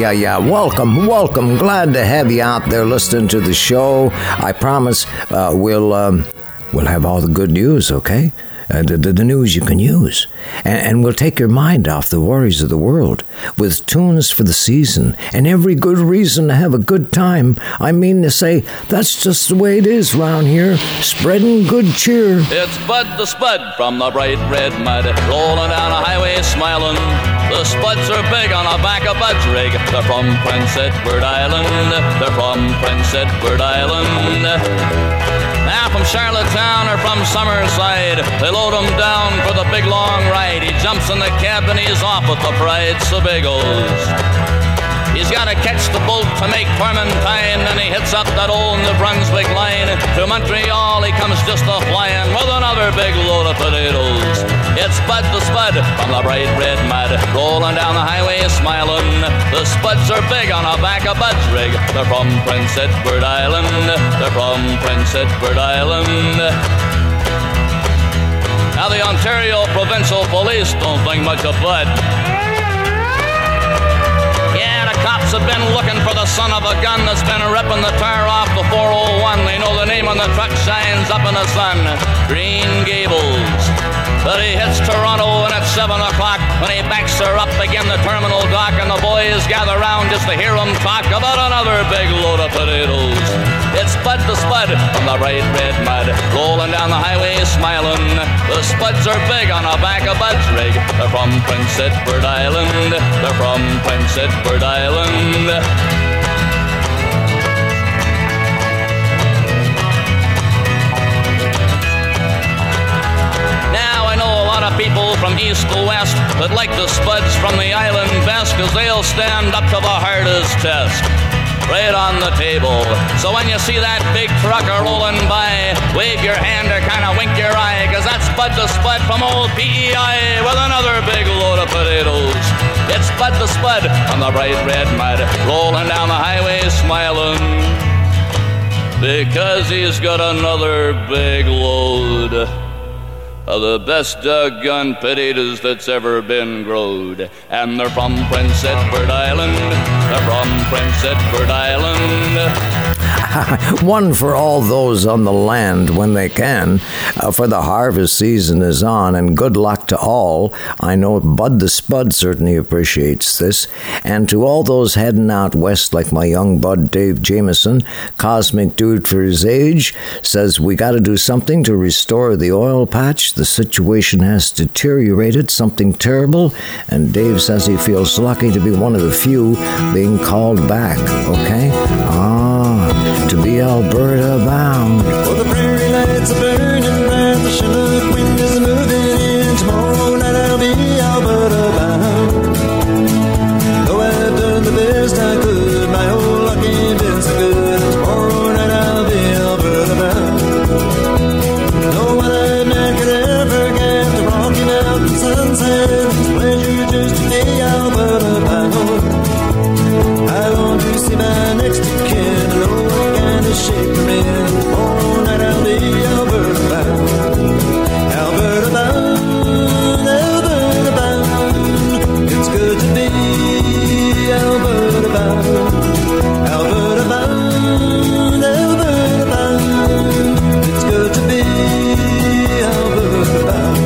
Yeah. Welcome. Glad to have you out there listening to the show. I promise we'll have all the good news, okay? The news you can use. And we'll take your mind off the worries of the world with tunes for the season and every good reason to have a good time. I mean to say, that's just the way it is round here, spreading good cheer. It's Bud the Spud from the bright red mud, rolling down a highway smiling. The Spuds are big on a back of Bud's rig. They're from Prince Edward Island. They're from Prince Edward Island. Now from Charlottetown or from Summerside, they load him down for the big long ride. He jumps in the cab and he's off with the fried seabaggles. He's got to catch the boat to make Clementine, and he hits up that old New Brunswick line. To Montreal he comes just a-flying with another big load of potatoes. It's Bud the Spud from the bright red mud, rolling down the highway smiling. The Spuds are big on the back of Bud's rig. They're from Prince Edward Island. They're from Prince Edward Island. Now the Ontario Provincial Police don't think much of Bud. Yeah, the cops have been looking for the son of a gun that's been ripping the tire off the 401. They know the name on the truck shines up in the sun, Green Gables. But he hits Toronto and it's 7 o'clock when he backs her up again the terminal dock, and the boys gather round just to hear him talk about another big load of potatoes. It's Bud the Spud from the bright red mud, rolling down the highway smiling. The Spuds are big on the back of Bud's rig. They're from Prince Edward Island. They're from Prince Edward Island. People from east to west that like the Spuds from the island best, cause they'll stand up to the hardest test right on the table. So when you see that big trucker rolling by, wave your hand or kind of wink your eye, cause that's Bud the Spud from old PEI with another big load of potatoes. It's Bud the Spud on the bright red mud, rolling down the highway smiling, because he's got another big load of the best doggone potatoes that's ever been growed. And they're from Prince Edward Island. They're from Prince Edward Island. One for all those on the land when they can, for the harvest season is on, and good luck to all. I know Bud the Spud certainly appreciates this. And to all those heading out west, like my young bud Dave Jameson, cosmic dude for his age, says we got to do something to restore the oil patch. The situation has deteriorated, something terrible, and Dave says he feels lucky to be one of the few being called back, okay? To be Alberta bound. Well, the prairie lights are burning and the Chinook wind is moving in. Tomorrow night I'll be Alberta bound. Though I've done the best I could, my whole luck ain't been so good. Tomorrow night I'll be Alberta bound. No other man could ever get the Rocky Mountain sunset. It's a pleasure just to be Alberta bound. I want to see my next of kin, an old kind of shape I'm in. Tomorrow night I'll be Alberta bound. Alberta bound, Alberta bound. It's good to be Alberta bound. Alberta bound, Alberta bound. It's good to be Alberta bound.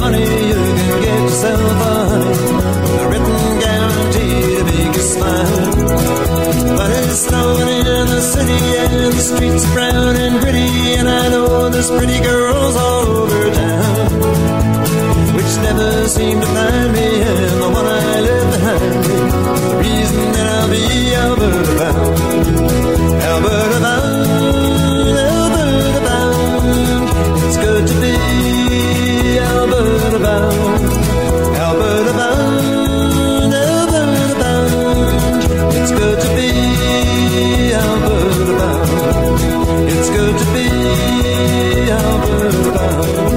Money you can get yourself on, a written guarantee to be brown and pretty, and I know there's pretty girls all over town, which never seem to find me, and the one I left behind me, the reason that I'll be Alberta bound, Alberta bound, Alberta bound. It's good to be Alberta bound, Alberta bound, Alberta bound. It's good to be Alberta bound. It's good to be Alberta bound.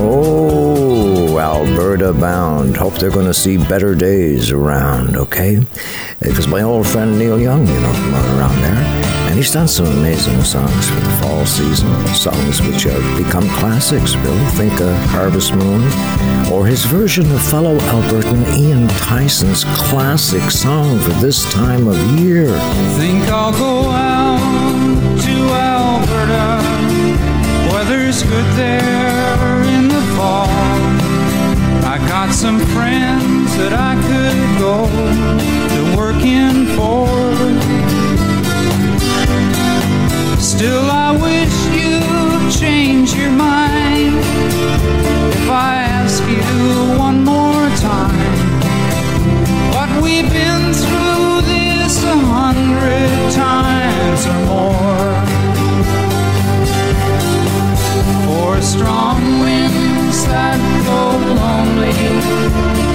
Oh, Alberta bound. Hope they're going to see better days around, okay? Because my old friend Neil Young, you know, from around there. And he's done some amazing songs for the fall season, songs which have become classics, really. Think of Harvest Moon, or his version of fellow Albertan Ian Tyson's classic song for this time of year. Think I'll go out to Alberta, weather's good there in the fall. I got some friends that I could go to working for. Still I wish you'd change your mind. If I ask you one more time, what we've been through this 100 times or more. Four strong winds that go lonely,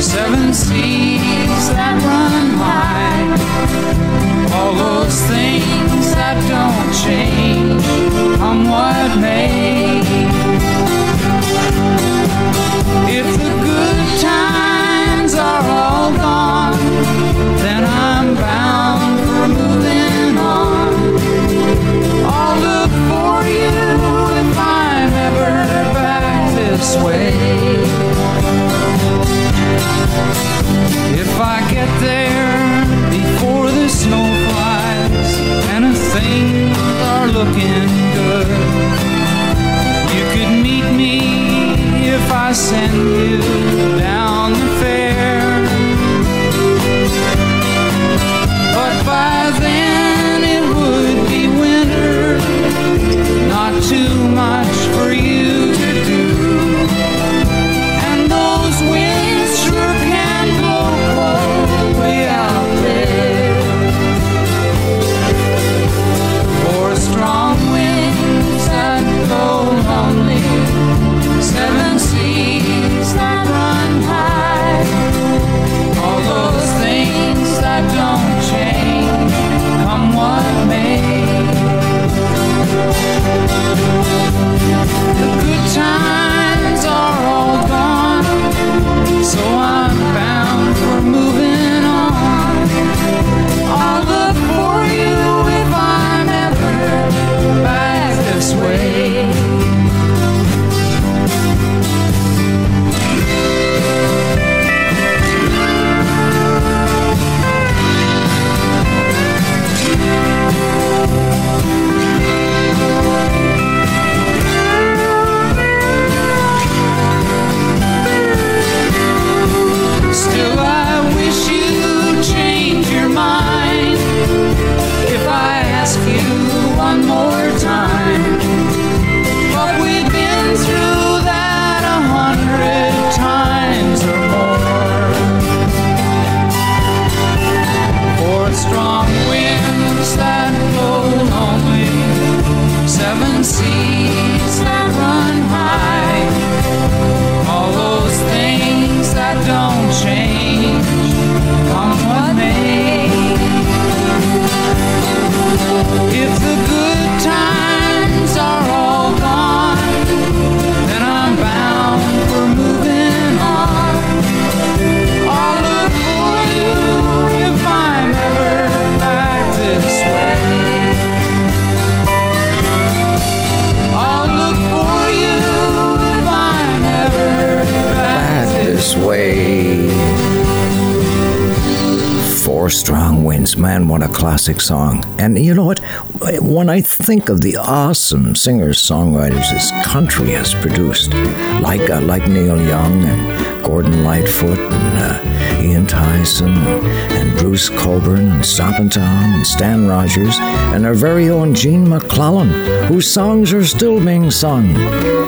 7 seas that run high. All those things that don't change, come what may. If the good times are all gone, then I'm bound for moving on. I'll look for you if I'm ever back this way. If I get there before the snow flies and if things are looking good, you could meet me if I send you down the fair. But by then it would be winter, not too much for you to do. And those winds sure can blow cold way out there. Strong winds that go lonely, 7 seas that run high, all those things that don't change, come what may. The good times are all gone, so I'm bound for moving on. I'll look for you if I'm back this way. Still I wish you'd change your mind. If I ask you one more time, what we've been through that 100 times or more. Four strong winds that blow lonely, 7 seas that run high, all those things that don't change, come what may. If the good times are all gone, then I'm bound for moving on. I'll look for you if I'm ever back this way. I'll look for you if I'm ever back this way. Four Strong Winds. Man, what a classic song. And you know what? When I think of the awesome singers-songwriters this country has produced, like Neil Young and Gordon Lightfoot and Ian Tyson and Bruce Coburn and Stoppin' Tom and Stan Rogers and our very own Gene McClellan, whose songs are still being sung.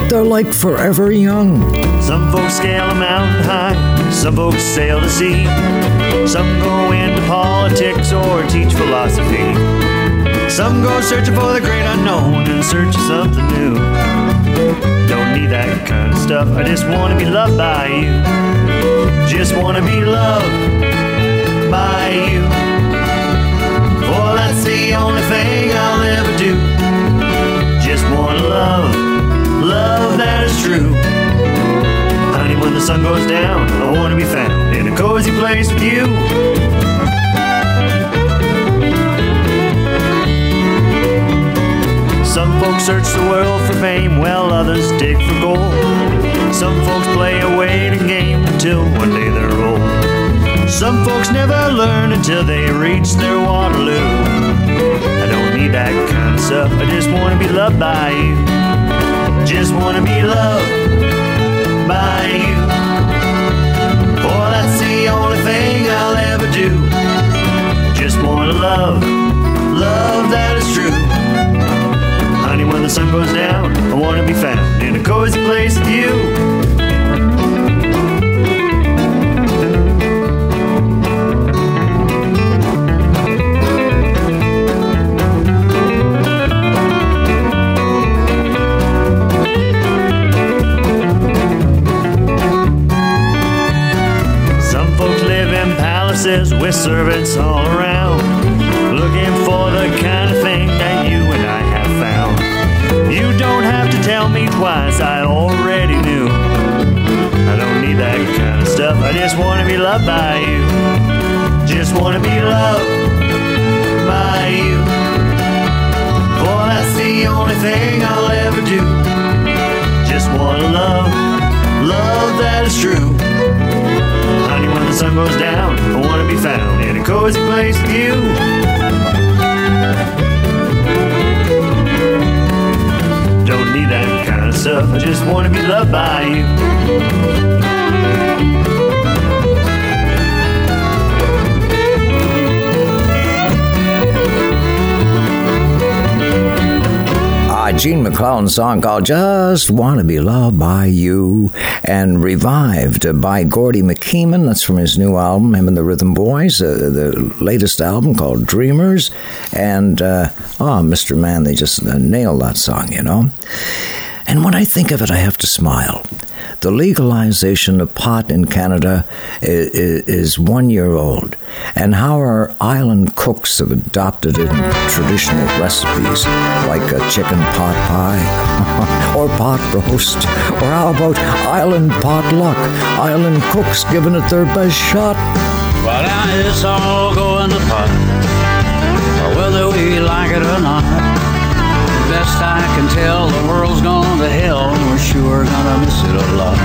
They're like forever young. Some folks scale a mountain high, some folks sail the sea, some go into politics or teach philosophy, some go searching for the great unknown and search for something new. Don't need that kind of stuff, I just want to be loved by you. Just want to be loved by you. For that's the only thing I'll ever do. Just want to love, love that is true. Honey, when the sun goes down, I want to be found in a cozy place with you. Some folks search the world for fame, while others dig for gold. Some folks play a waiting game until one day they're old. Some folks never learn until they reach their Waterloo. I don't need that kind of stuff, I just want to be loved by you. Just want to be loved by you. For that's the only thing I'll ever do. Just want to love, love that is true. When the sun goes down, I want to be found in a cozy place with you. Some folks live in palaces with servants all around, looking for the kind of thing that you and I have found. You don't have to tell me twice, I already knew. I don't need that kind of stuff, I just want to be loved by you. Just want to be loved by you. For that's the only thing I'll ever do. Just want to love, love that is true. Honey, when the sun goes down, I want to be found in a cozy place with you. Don't need that kind of stuff, I just want to be loved by you. Gene McClellan's song called Just Want to Be Loved by You, and revived by Gordy McKeeman. That's from his new album, him and the Rhythm Boys, the latest album called Dreamers. And, Mr. Man, they just nailed that song, you know. And when I think of it, I have to smile. The legalization of pot in Canada is 1 year old, and how our island cooks have adopted it in traditional recipes, like a chicken pot pie, or pot roast, or how about island potluck, island cooks giving it their best shot. Well, now it's all going to pot, whether we like it or not. Best I can tell, the world's gone to hell, and we're sure gonna miss it a lot.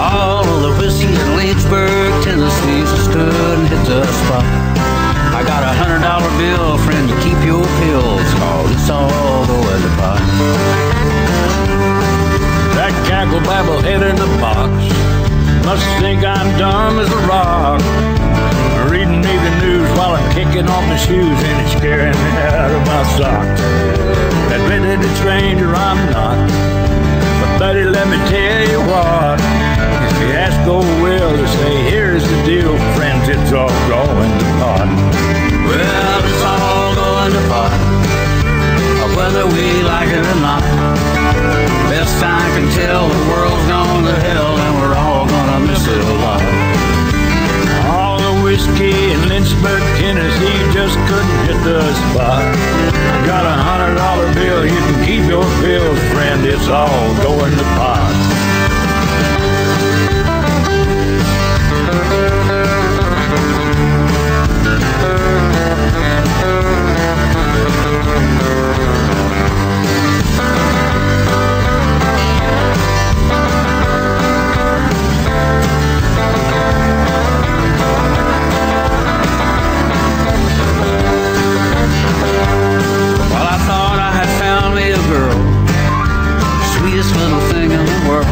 All of the whiskeys in Lynchburg, Tennessee, stood and hit the spot. I got $100 bill, friend, to keep your pills, cause it's all going to pot. That cackle babble head in the box must think I'm dumb as a rock. I'm reading me the news while I'm kicking off my shoes, and it's scaring me out of my socks. Admitted it's stranger, I'm not. But buddy, let me tell you what. If you ask old Will to say, here's the deal, friends, it's all going to pot. Well, it's all going to pot, whether we like it or not. Best I can tell, the world's gone to hell, and we're all gonna miss it a lot. All the whiskey in Lynchburg, Tennessee, just couldn't hit the spot. Got $100 bill, you can keep your bills, friend, it's all going to pot. Little thing in the world,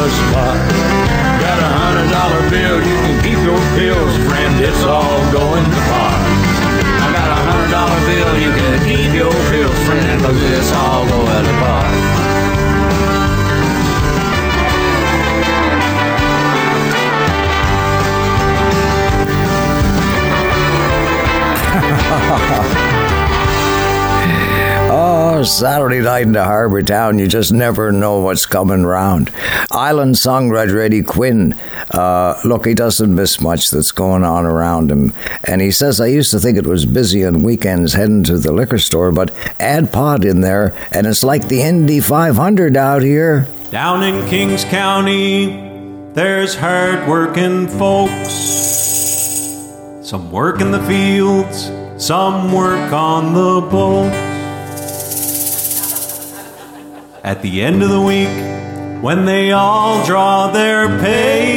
the spot. Got $100 bill, you can keep your pills, friend, it's all going to pot. I got $100 bill, you can keep your pills, friend, 'cause it's all going to pot. Oh, Saturday night in the harbor town, you just never know what's coming round. Island songwriter Eddie Quinn, look, he doesn't miss much that's going on around him. And he says, I used to think it was busy on weekends heading to the liquor store, but add pot in there, and it's like the Indy 500 out here. Down in Kings County, there's hard-working folks. Some work in the fields, some work on the boats. At the end of the week, when they all draw their pay,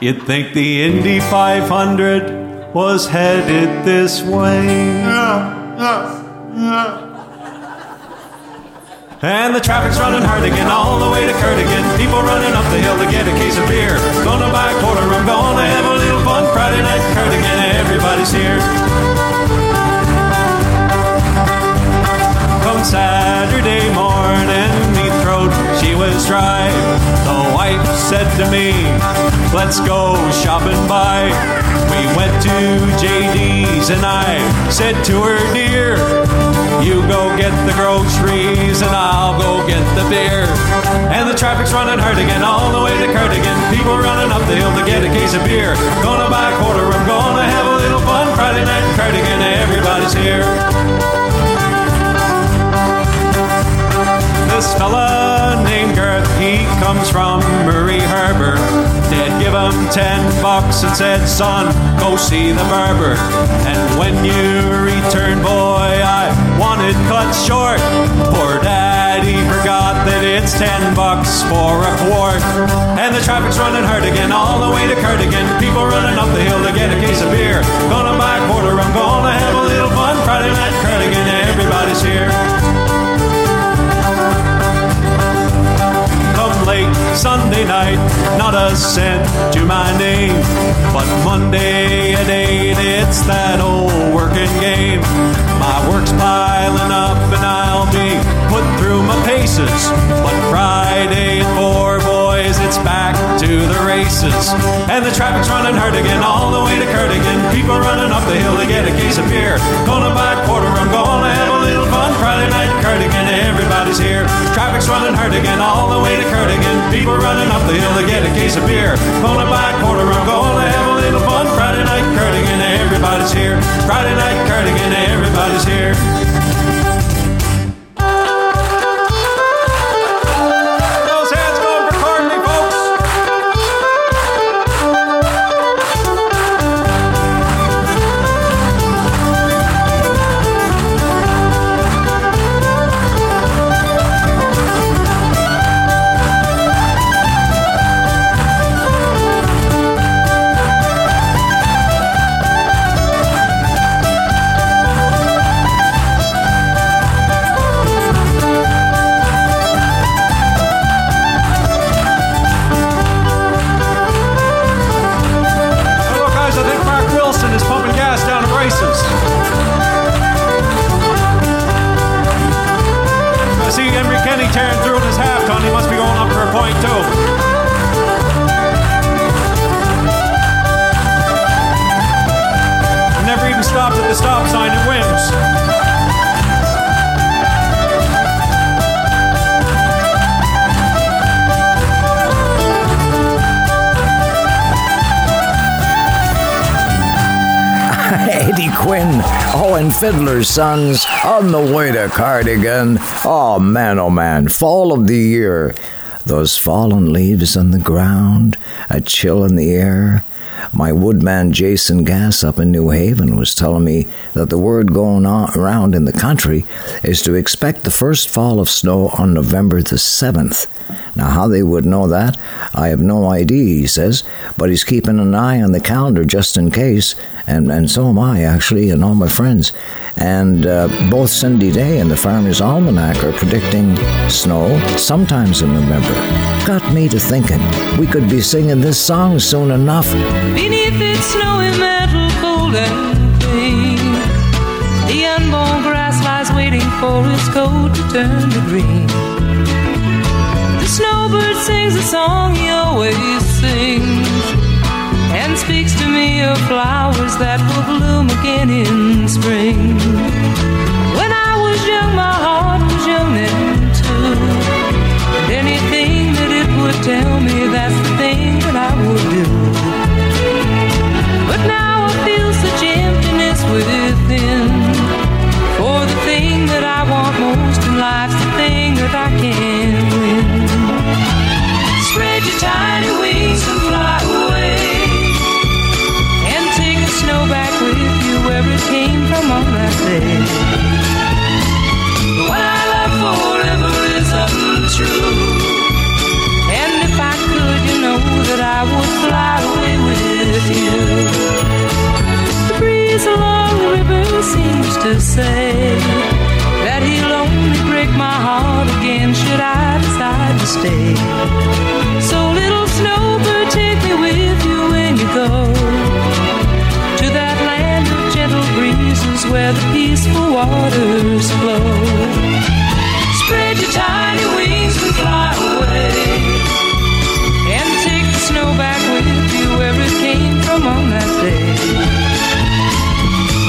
you'd think the Indy 500 was headed this way. And the traffic's running hard again, all the way to Cardigan. People running up the hill to get a case of beer. Gonna buy a quarter, I'm gonna have a little fun. Friday night Cardigan, everybody's here. Come Saturday morning, me throat, she was dry. The wife said to me, let's go shop and buy. We went to JD's and I said to her, dear, you go get the groceries and I'll go get the beer. And the traffic's running hard again, all the way to Cardigan. People running up the hill to get a case of beer. Gonna buy a quarter, I'm gonna have a little fun. Friday night in Cardigan, everybody's here. This fella named Garth, he comes from Murray Harbor. Dad give him $10 and said, son, go see the barber. And when you return, boy, I wanted cut short. Poor daddy forgot that it's $10 for a quart. And the traffic's running hard again, all the way to Cardigan. People running up the hill to get a case of beer. Gonna buy a quarter, I'm gonna have a little fun. Friday night Cardigan, everybody's here. Late Sunday night, not a cent to my name. But Monday at 8, it's that old working game. My work's piling up and I'll be put through my paces. But Friday at 4, boys, it's back to the races. And the traffic's running hard again, all the way to Cardigan. People running up the hill to get a case of beer. Gonna buy a quarter, I'm gonna have a little fun. Friday night in Cardigan, everybody's here. Traffic's running hard again, all the way to Cardigan. People running up the hill to get a case of beer. Gonna buy a quarter, I'm gonna have a little fun. Friday night Cardigan, everybody's here. Friday night Cardigan, everybody's here. Those hands going for Courtney, Fiddler's Sons on the way to Cardigan. Oh man, fall of the year. Those fallen leaves on the ground, a chill in the air. My woodman Jason Gass up in New Haven was telling me that the word going on around in the country is to expect the first fall of snow on November the 7th. Now, how they would know that, I have no idea, he says, but he's keeping an eye on the calendar just in case, and so am I, actually, and all my friends. And both Cindy Day and the Farmer's Almanac are predicting snow, sometimes in November. Got me to thinking, we could be singing this song soon enough. Beneath its snowy mantle, cold and clean, the unborn grass lies waiting for its coat to turn to green. Snowbird sings a song he always sings and speaks to me of flowers that will bloom again in spring. When I was young, my heart was young then too, and anything that it would tell me, that's the thing that I would do. But now I feel such emptiness within, for the thing that I want most in life's the thing that I can't win. Spread your tiny wings and fly away, and take the snow back with you where it came from on that day. What I love forever is untrue, and if I could, you know that I would fly away with you. The breeze along the river seems to say that he'll only break my heart again should I decide to stay. So little snowbird, take me with you when you go to that land of gentle breezes where the peaceful waters flow. Spread your tiny wings and fly away, and take the snow back with you where it came from on that day.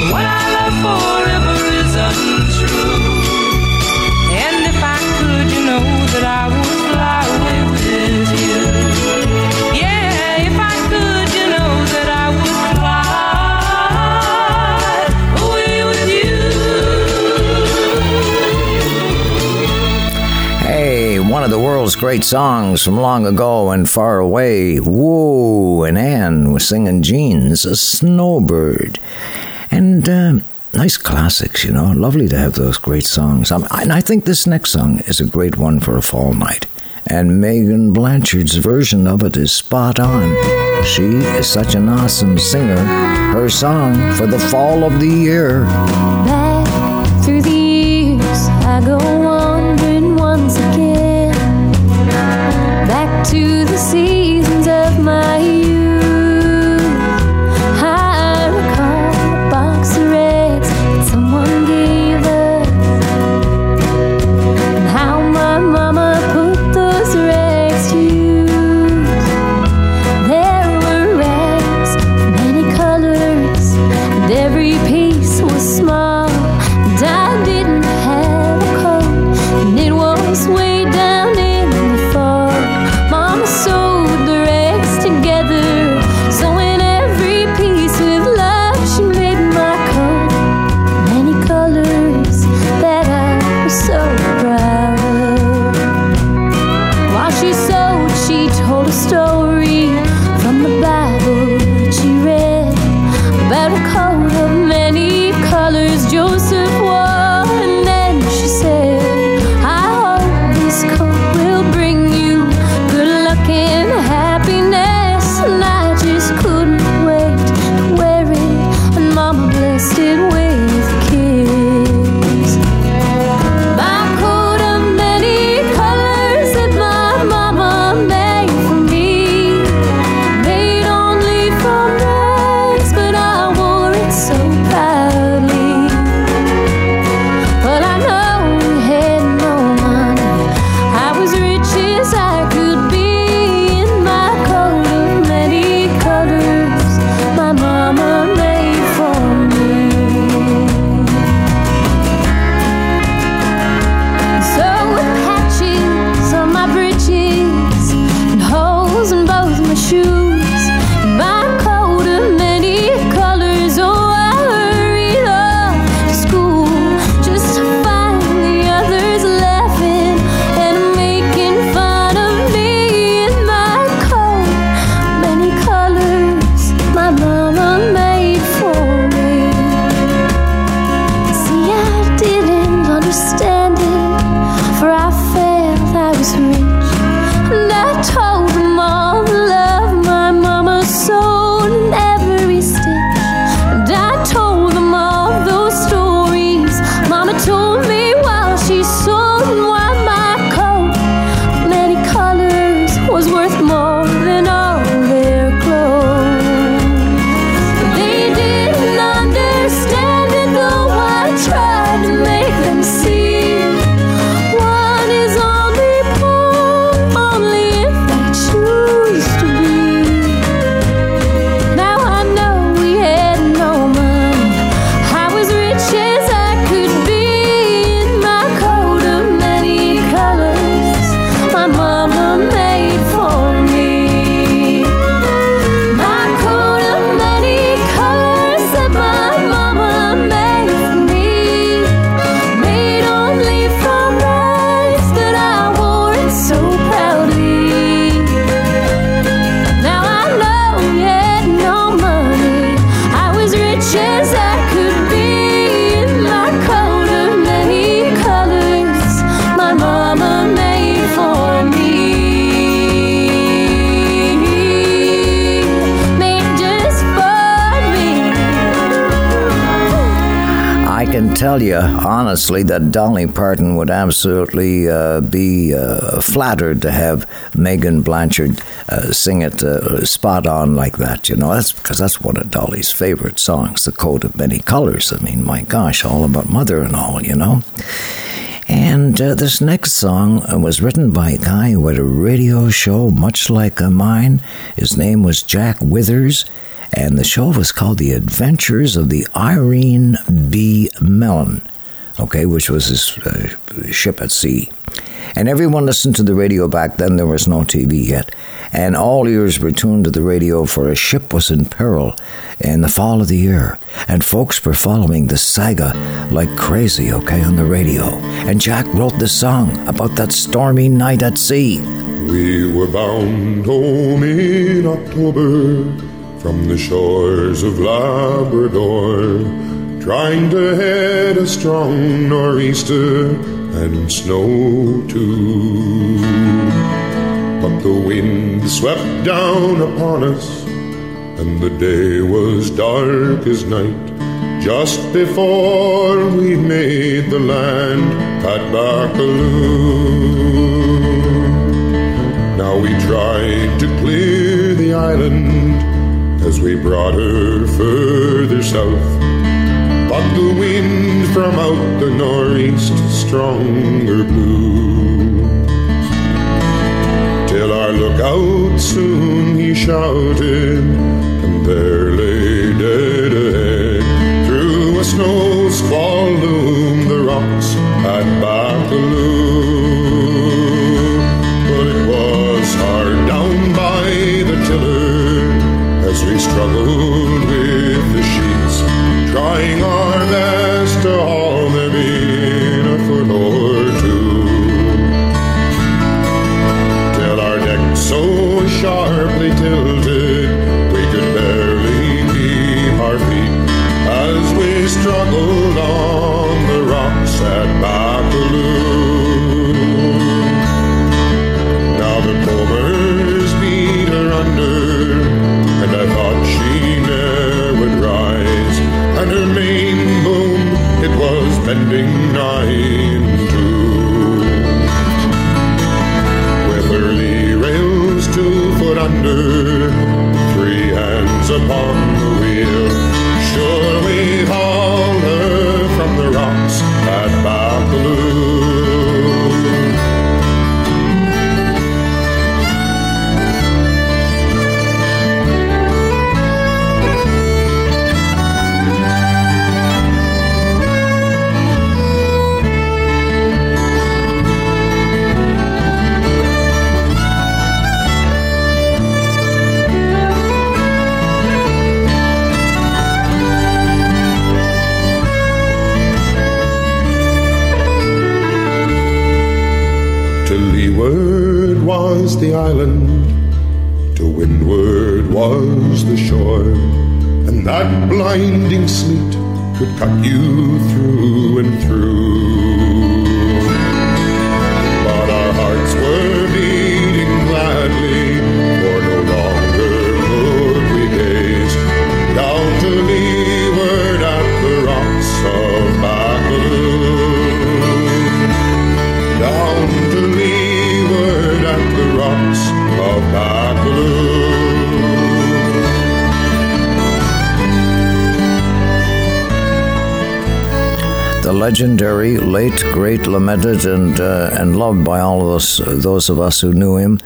What I love forever is untrue, and if I could, you know that I would fly away with you. Yeah, if I could, you know that I would fly away with you. Hey, one of the world's great songs from long ago and far away. Whoa, and Anne was singing Jean's A Snowbird. And, nice classics, you know. Lovely to have those great songs. And I think this next song is a great one for a fall night. And Megan Blanchard's version of it is spot on. She is such an awesome singer. Her song for the fall of the year. Back through the years, I go wandering once again. Back to the seasons of my youth. Every piece was small, and I did tell you honestly that Dolly Parton would absolutely be flattered to have Megan Blanchard sing it spot on like that, you know. That's because that's one of Dolly's favorite songs, The Coat of Many Colors. I mean, my gosh, all about mother and all, you know. And this next song was written by a guy who had a radio show much like mine. His name was Jack Withers, and the show was called The Adventures of the Irene B. Mellon, okay, which was his ship at sea. And everyone listened to the radio back then. There was no TV yet. And all ears were tuned to the radio, for a ship was in peril in the fall of the year. And folks were following the saga like crazy, okay, on the radio. And Jack wrote this song about that stormy night at sea. We were bound home in October from the shores of Labrador, trying to head a strong nor'easter and snow too. But the wind swept down upon us, and the day was dark as night. Just before we made the land at Baccalieu. Now we tried to clear the island as we brought her further south, but the wind from out the northeast stronger blew, till our lookout soon he shouted, and there lay dead ahead, through a snow squall loomed the rocks at Baccalieu. But it was hard down by the tiller as we struggled with the sheets, trying our best to haul them in a foot or two, till our deck so sharply tilted we could barely keep our feet as we struggled on the rocks at Baccalieu. Now the combers beat her under, and I thought she never would rise, and her main boom, it was bending nigh in two. With her lee rails 2 foot under, 3 hands upon the wheel, sure we hauled her from the rocks at Baccalieu. Word was the island, to windward was the shore, and that blinding sleet could cut you through and through. But our hearts were beating gladly, for no longer could we gaze down to leeward at the rocks of Baccalieu, down to leeward at the rocks of Baccalieu. The legendary, late, great, lamented, and loved by all of us, those of us who knew him,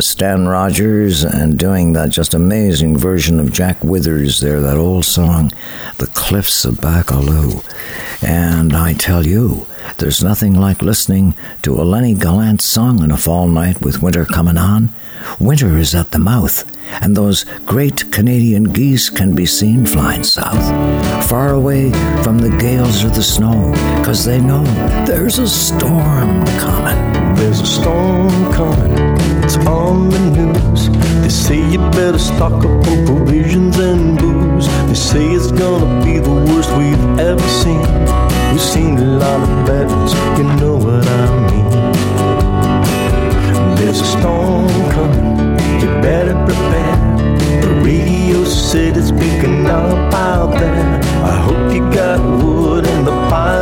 Stan Rogers, and doing that just amazing version of Jack Withers there, that old song, The Cliffs of Baccalieu. And I tell you, there's nothing like listening to a Lenny Gallant song on a fall night with winter coming on. Winter is at the mouth, and those great Canadian geese can be seen flying south, far away from the gales or the snow, 'cause they know there's a storm coming. There's a storm coming, it's on the news. They say you better stock up on provisions and booze. They say it's gonna be the worst we've ever seen. We've seen a lot of bad ones, you know what I mean. There's a storm coming, you better prepare. The radio said it's picking up out there. I hope you got wood in the fire.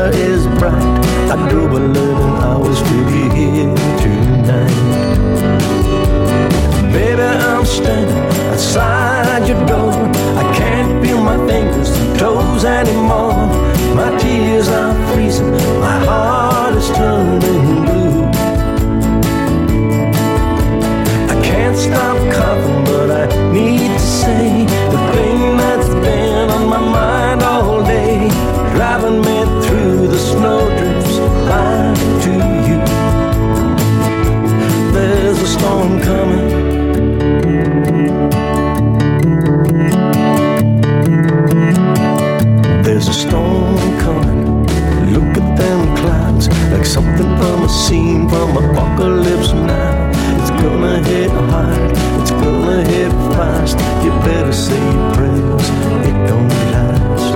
from a scene from Apocalypse Now. It's gonna hit hard, it's gonna hit fast. You better say your prayers, it don't last.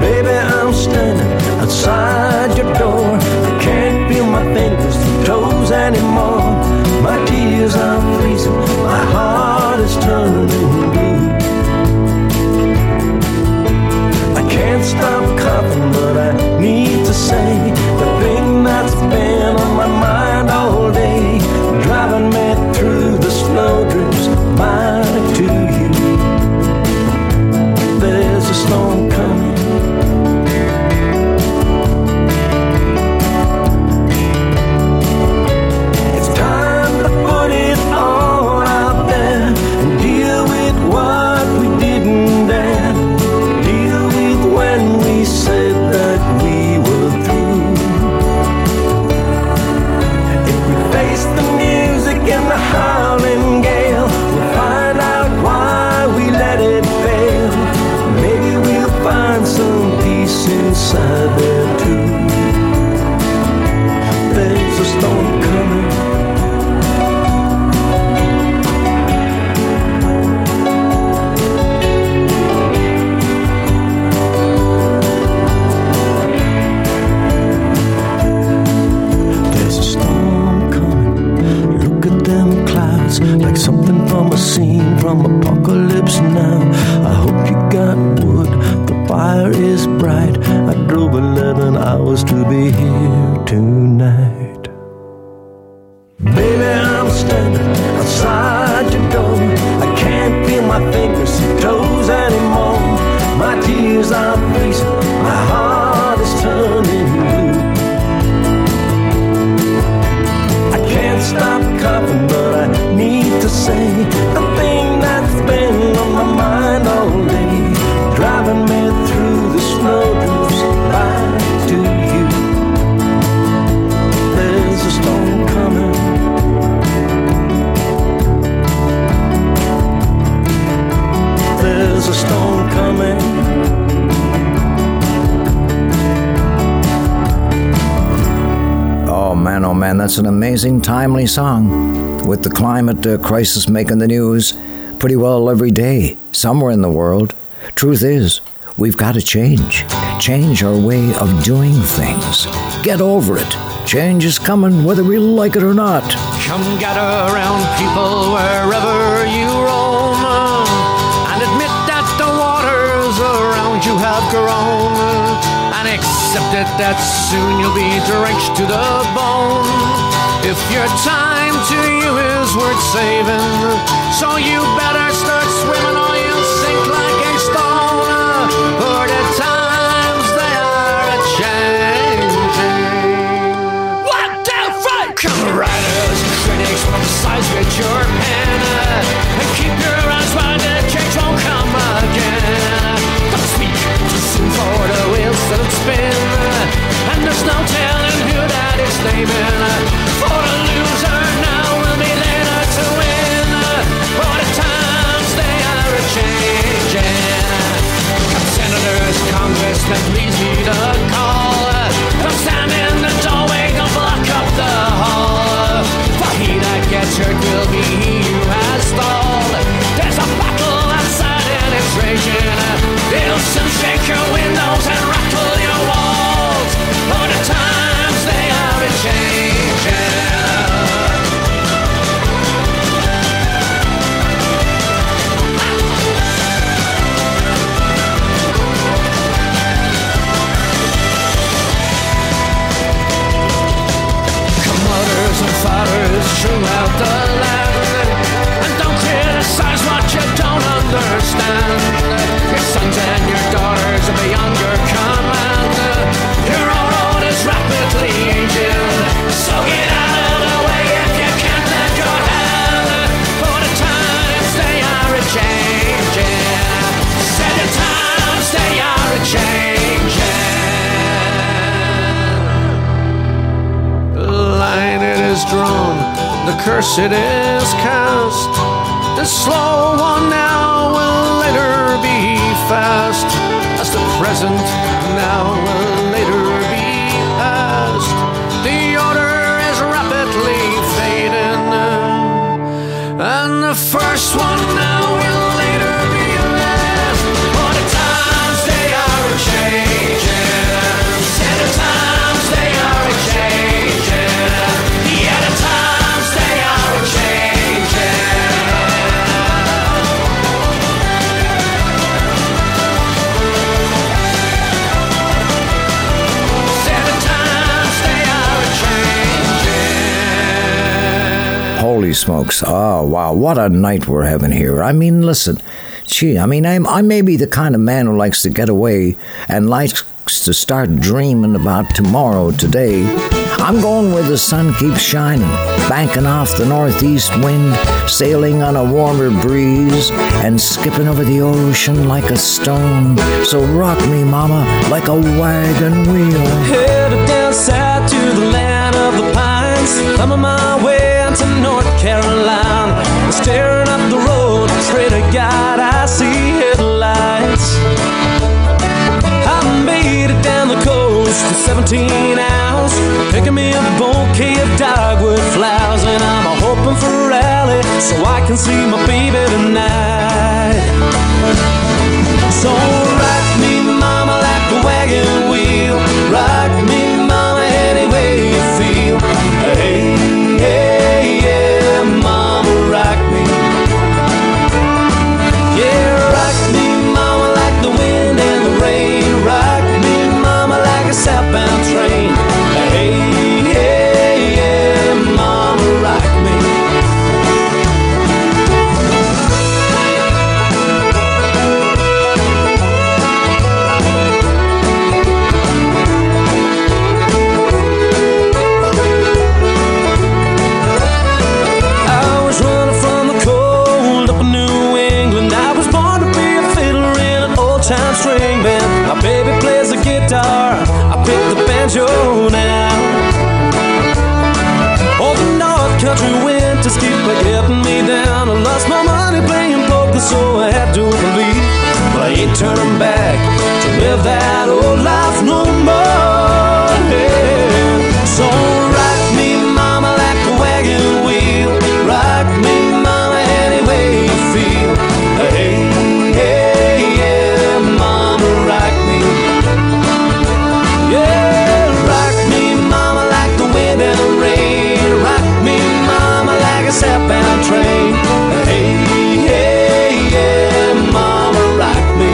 Baby, I'm standing outside your door. I can't feel my fingers and toes anymore. My tears are freezing, my heart is turning blue. I can't stop coughing, but I need to say the thing that's been on my mind all day, driving me through the snowdrifts back to you. There's a storm coming. That's an amazing, timely song. With the climate crisis making the news pretty well every day, somewhere in the world, truth is, we've got to change. Change our way of doing things. Get over it. Change is coming, whether we like it or not. Come gather around, people, wherever you roam, and admit that the waters around you have grown, and accept it that soon you'll be drenched to the bone. If your time to you is worth saving, so you better start swimming or you'll sink like a stone. For the times they are a-changing. 1, 2, 3! Come writers, critics, from the size with your pen, and keep your eyes wide, the change won't come again. Don't speak too soon, for the wheels don't spin, and there's no telling who that is naming. For a loser now will be later to win. For the times they are a-changing. Come senators, congressmen, please lead a call. Don't stand in the doorway, don't block up the hall. For he that gets hurt will be he who has stalled. There's a battle outside and it's raging. It'll soon shake your windows and rattle your walls. For the times they are a-changing. Fathers throughout the land, and don't criticize what you don't understand. Your sons and your daughters are beyond your command. Your own road is rapidly aging, so get out of the way if you can't lend your hand. For the times they are a-changing. Said the times they are a-changing. Line it is drawn, the curse it is cast. The slow one now will later be fast, as the present now will later be past. Holy smokes. Oh, wow. What a night we're having here. I mean, listen. Gee, I mean, I may be the kind of man who likes to get away and likes to start dreaming about tomorrow today. I'm going where the sun keeps shining, banking off the northeast wind, sailing on a warmer breeze, and skipping over the ocean like a stone. So rock me, mama, like a wagon wheel. Headed down south to the land of the pines, I'm on my way out to North Carolina. I'm staring up the road, pray to God I see headlights. I made it down the coast for 17 hours, picking me a bouquet of dogwood flowers, and I'm hoping for a rally so I can see my baby tonight. So rock me, mama, like a wagon wheel. Rock me, mama, any way you feel. Hey, hey, yeah, mama, rock me. Yeah, rock me, mama, like the wind and the rain. Rock me, mama, like a southbound train. Hey, hey, yeah, mama, rock me. I was running from the cold up in New England. I was born to be a fiddler in an old-time string band. My baby plays the guitar, I pick the banjo now. All the North Country winters keep getting me down. I lost my money playing poker, so I had to leave. But I ain't turning back to live that old life no more. Yeah. So rock me, mama, like a wagon wheel. Rock me, mama, any way you feel. Hey, hey, yeah, mama, rock me. Yeah, rock me, mama, like the wind and the rain. Rock me, mama, like a southbound train. Hey, hey, yeah, mama, rock me.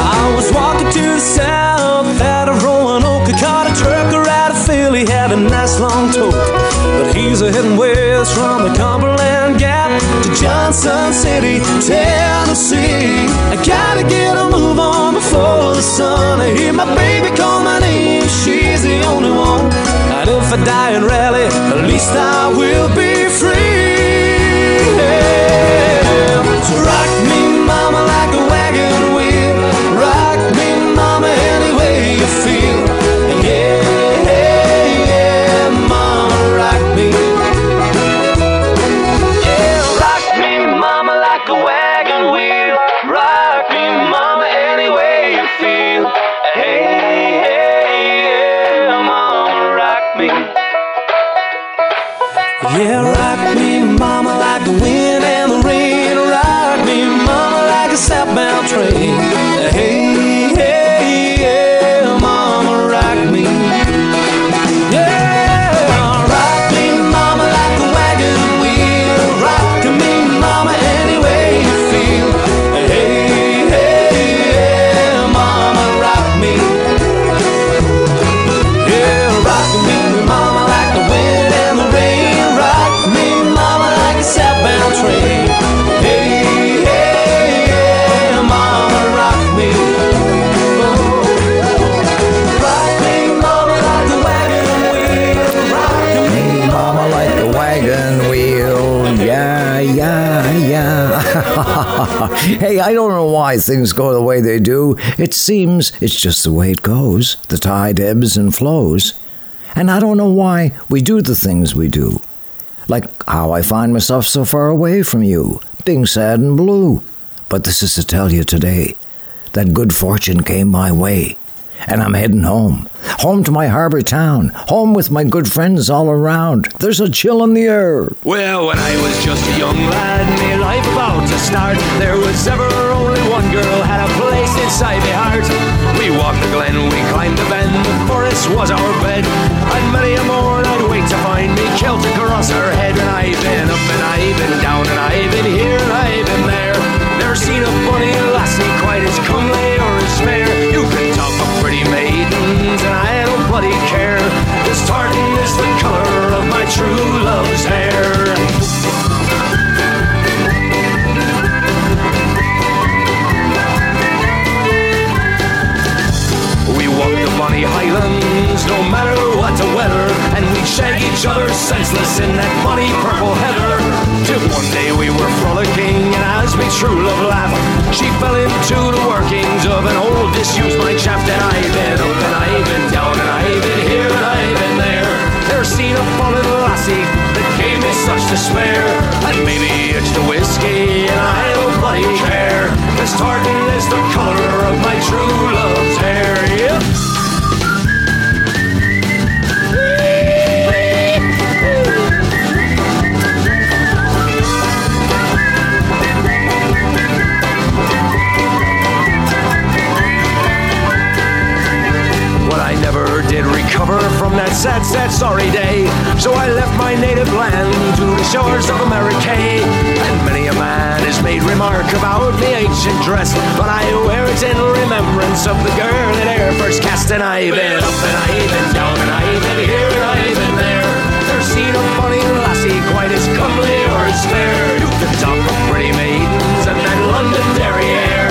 I was walking to the south out of Roanoke. I caught a trucker out of Philly, had a nice long tote. But he's a heading west from the Cumberland Gap to Johnson City, Tennessee. I gotta get a move on before the sun. I hear my baby call my name, she's the only one. And if I die in Raleigh, at least I will be free. Yeah. So rock me, mama, like a wagon wheel. Rock me, mama, any way you feel. Yeah, yeah, yeah, mama, rock me. Yeah, rock me, mama, like a wagon wheel. Rock me, mama, any way you feel. Hey, hey, yeah, mama, rock me. Yeah, rock me, mama, like the wind and the rain. Rock me, mama, like a southbound train. Hey, hey, yeah, mama, rock me. Yeah, rock me, mama, like a wagon wheel. Rock me, mama, any way you feel. Hey, hey, yeah, mama, rock me. Yeah, rock me, mama, like the wind and the rain. Rock me, mama, like a southbound train. Hey, hey, yeah, mama, rock me. Rock me, mama, like the wagon wheel. Rock me, Hey, mama, like the wagon wheel. Yeah. Hey, I don't know why things go the way they do. It seems it's just the way it goes. The tide ebbs and flows. And I don't know why we do the things we do. Like how I find myself so far away from you, being sad and blue. But this is to tell you today that good fortune came my way. And I'm heading home. Home to my harbor town. Home with my good friends all around. There's a chill in the air. Well, when I was just a young lad, me life about to start, there was ever only one girl had a place inside me heart. We walked the glen, we climbed the bend, the forest was our bed, and many a morn I'd wait to find me Celtic girl. toss her head. And I've been up and I've been down and I've been here and I've been there. Never seen a funny lassie quite as comely or as fair. You can talk of pretty maidens and I don't bloody care. This tartan is the colour of my true love's hair. The bonny highlands, no matter what the weather, and we'd shag each other senseless in that funny purple heather. Till one day we were frolicking, and as me true love laughed, she fell into the workings of an old disused mine shaft. And I've been up and I've been down, and I've been here and I've been there. Never seen a fallen lassie that gave me such despair. And maybe it's the whiskey, and I don't bloody care. This tartan is the colour of my true love's hair. Yeah. I never did recover from that sad, sad, sorry day. So I left my native land to the shores of America. And many a man has made remark about the ancient dress, but I wear it in remembrance of the girl that air first cast. And I've been up and I've been down and I've been here and I've been there. Never seen a funny lassie quite as comely or as fair. You can talk of pretty maidens and that Londonderry air.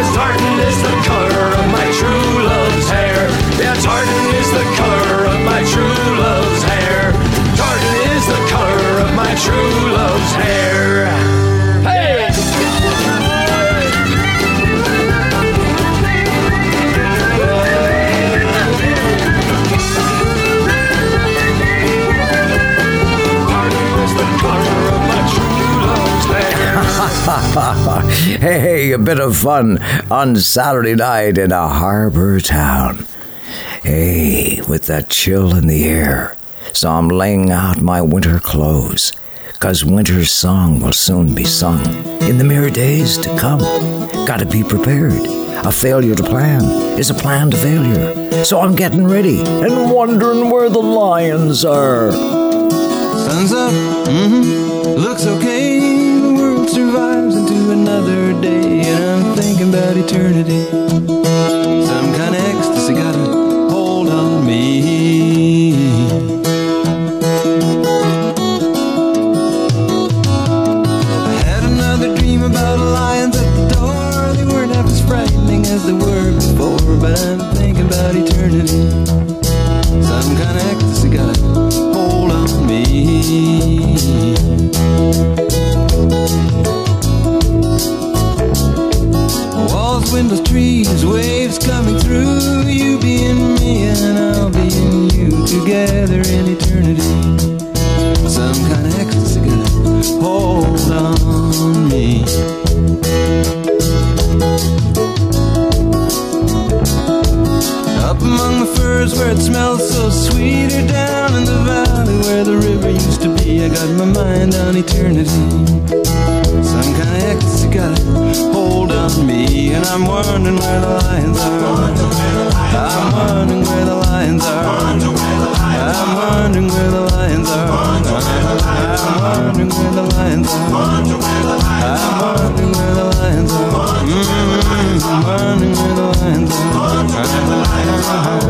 This tartan is the colour of my true love's hair. Yeah, tartan is the colour of my true love's hair. Tartan is the colour of my true love's hair. Hey! Tartan is the colour of my true love's hair. Hey, a bit of fun on Saturday night in a harbour town. Hey, with that chill in the air, so I'm laying out my winter clothes, 'cause winter's song will soon be sung in the mere days to come. Gotta be prepared. A failure to plan is a plan to failure. So I'm getting ready and wondering where the lions are. Sun's up, looks okay. The world survives into another day, and I'm thinking about eternity. Some kind of ecstasy got a hold on me. I had another dream about lions at the door. They weren't half as frightening as they were before, but I'm thinking about eternity. Some kind of ecstasy got a hold on me. Walls, windows, trees, waves coming through. You being me and I'll be in you, together in eternity. Some kind of ecstasy got a hold on me. Up among the firs where it smells so sweet, or down in the valley where the river used to be, I got my mind on eternity. Some kind of ecstasy got a hold on me, and I'm wondering where the lions are. I'm wondering where the lions are. I'm wondering where the lions are. I'm wondering where the lions are. I'm wondering where the lions are. I'm wondering where the lions are.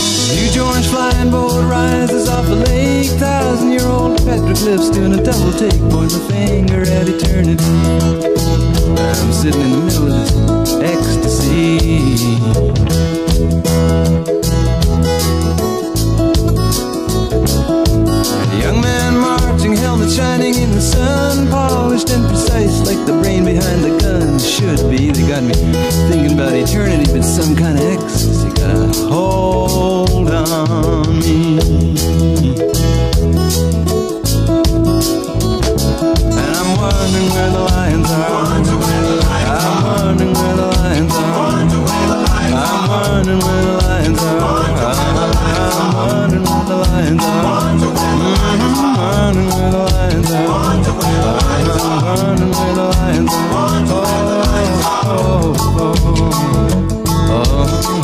Huge orange flying boat rises off the lake. 1,000-year-old petroglyphs doing a double take. Point my finger at eternity. I'm sitting in the middle of this ecstasy. A young man marching, helmet shining in the sun, polished and precise like the brain behind the gun should be. They got me thinking about eternity, but some kind of ecstasy got a hold on me. And I'm wondering where the lions are. I'm wondering where the lions are. I'm wondering where the lions are. I'm wondering where the lions are. I'm wondering where the lions are. I'm wondering where the lions are. Oh, oh, oh,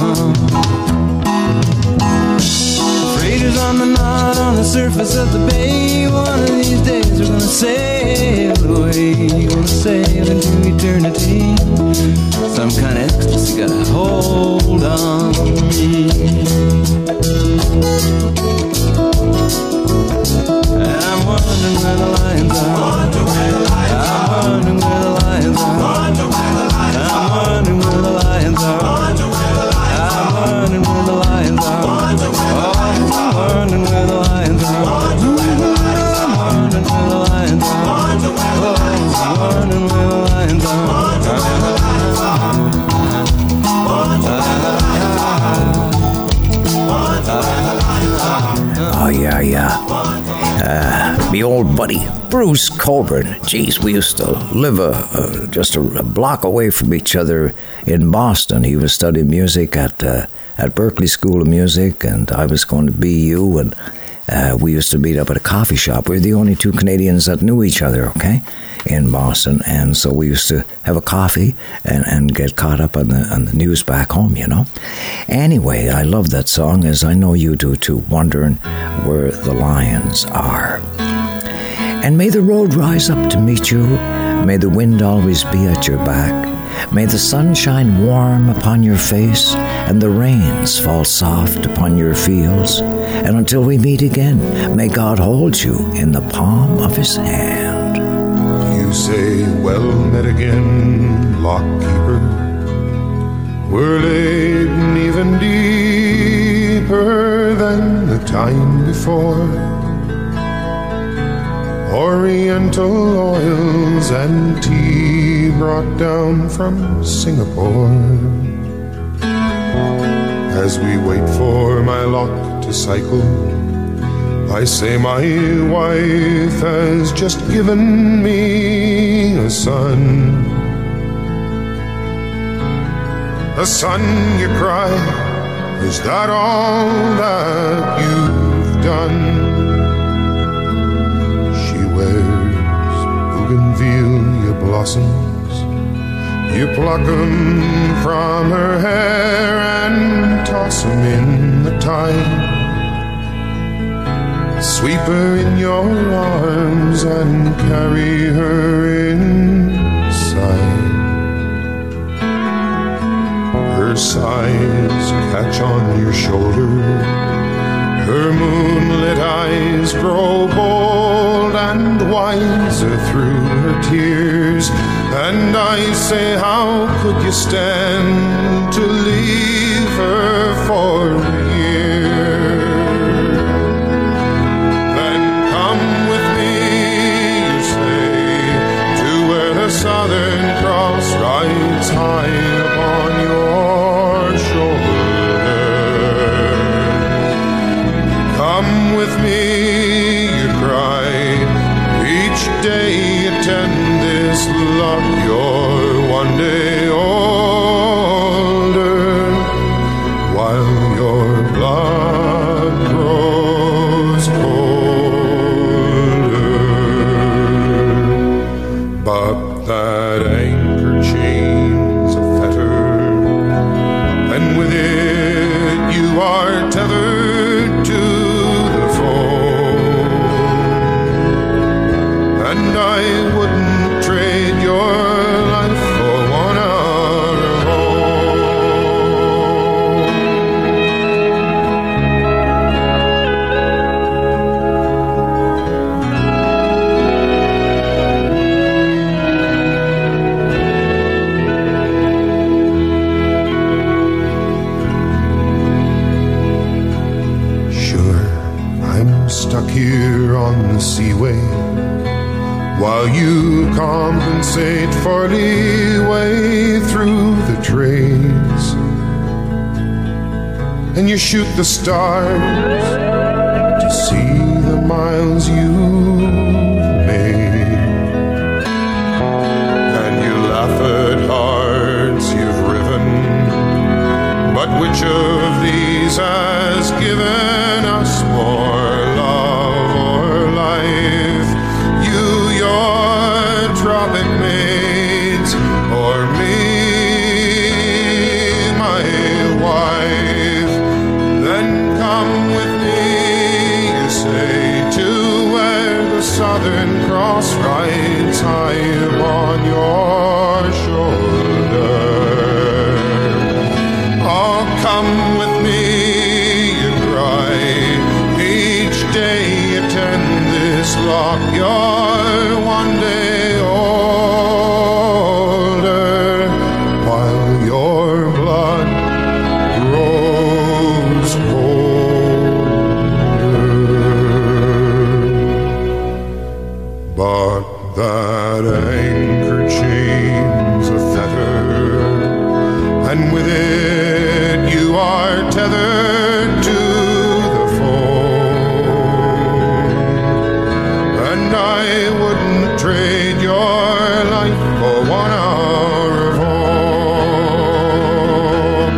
oh. sail into eternity. Some kind of ecstasy, gotta hold on. And I'm wondering where the lions are. I'm wondering where the lions are. I'm wondering where the lions are. I'm wondering where the lions are. I'm wondering where the lions are. Oh, yeah, yeah. Me old buddy, Bruce Colburn. Geez, we used to live just a block away from each other in Boston. He was studying music at Berklee School of Music, and I was going to BU, and we used to meet up at a coffee shop. We were the only two Canadians that knew each other, okay, in Boston. And so we used to have a coffee and get caught up on the news back home, you know. Anyway, I love that song, as I know you do too, wondering where the lions are. And may the road rise up to meet you. May the wind always be at your back. May the sun shine warm upon your face, and the rains fall soft upon your fields. And until we meet again, may God hold you in the palm of his hand. You say, well met again, lockkeeper. We're laden even deeper than the time before. Oriental oils and tea brought down from Singapore. As we wait for my lock to cycle, I say my wife has just given me a son. A son, you cry, is that all that you've done? Bougainvillea blossoms, you pluck 'em from her hair and toss 'em in the tide. Sweep her in your arms and carry her inside. Her sighs catch on your shoulder, her moonlit eyes grow bold and wiser through her tears. And I say, how could you stand to leave her for a year? Then come with me, you say, to where the Southern Cross rides high upon your shoulder. Come with me, you cry. Each day attend this luck, you're one day older, while your blood grows colder. But that anchor chains a fetter, and with it you are tethered to. I wouldn't trade your life for 1 hour of home. Sure, I'm stuck here on the seaway, while you compensate for leeway through the trades, and you shoot the stars to see the miles you've made, and you laugh at hearts you've riven, but which of these has given us more love or life? Tropic maids, or me, my wife. Then come with me, you say, to where the Southern Cross rides high upon your rock, you're one day older, while your blood grows colder. But that anchor chain's a fetter, and with it you are tethered. Trade your life for 1 hour of home.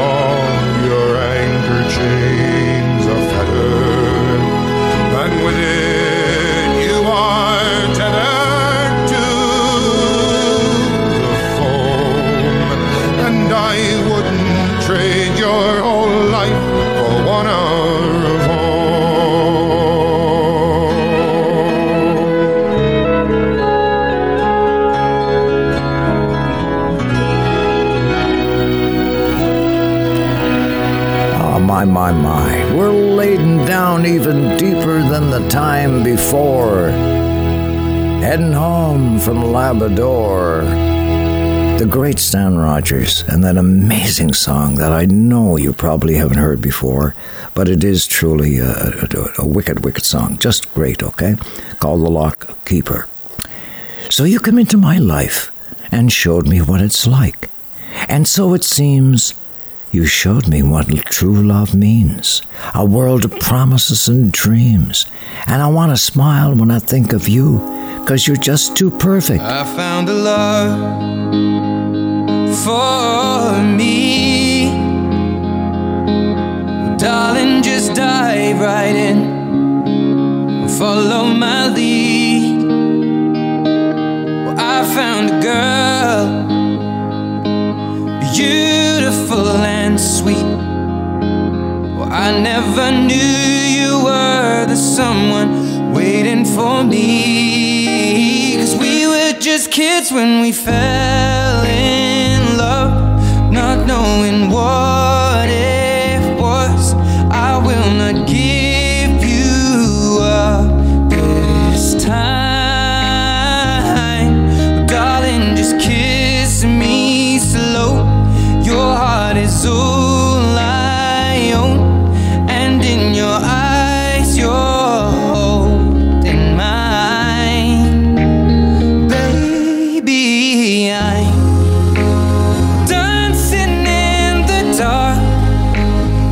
On your anchor chains are fettered, and with it you are tethered to the foam. And I wouldn't trade your whole life for 1 hour of home. My, my, we're laden down even deeper than the time before, heading home from Labrador. The great Stan Rogers and that amazing song that I know you probably haven't heard before, but it is truly a wicked, wicked song. Just great, okay? Called The Lock Keeper. So you come into my life and showed me what it's like. And so it seems... You showed me what true love means, a world of promises and dreams. And I want to smile when I think of you, 'cause you're just too perfect. I found a love for me. Darling, just dive right in, follow my lead. Well, I found a girl, beautiful and sweet. Well, I never knew you were the someone waiting for me, 'cause we were just kids when we fell in love, not knowing what it was. I will not give you up this time. Well, darling, just kiss me slow. Your heart is all I own, and in your eyes you're holding mine. Baby, I'm dancing in the dark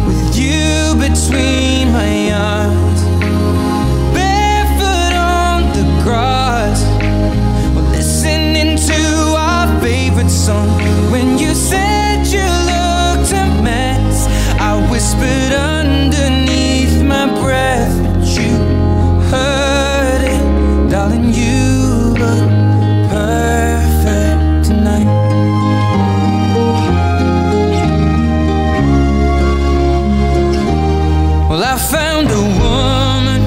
with you between my arms, barefoot on the grass, listening to our favorite song. When you say whispered underneath my breath, but you heard it, darling. You look perfect tonight. Well, I found a woman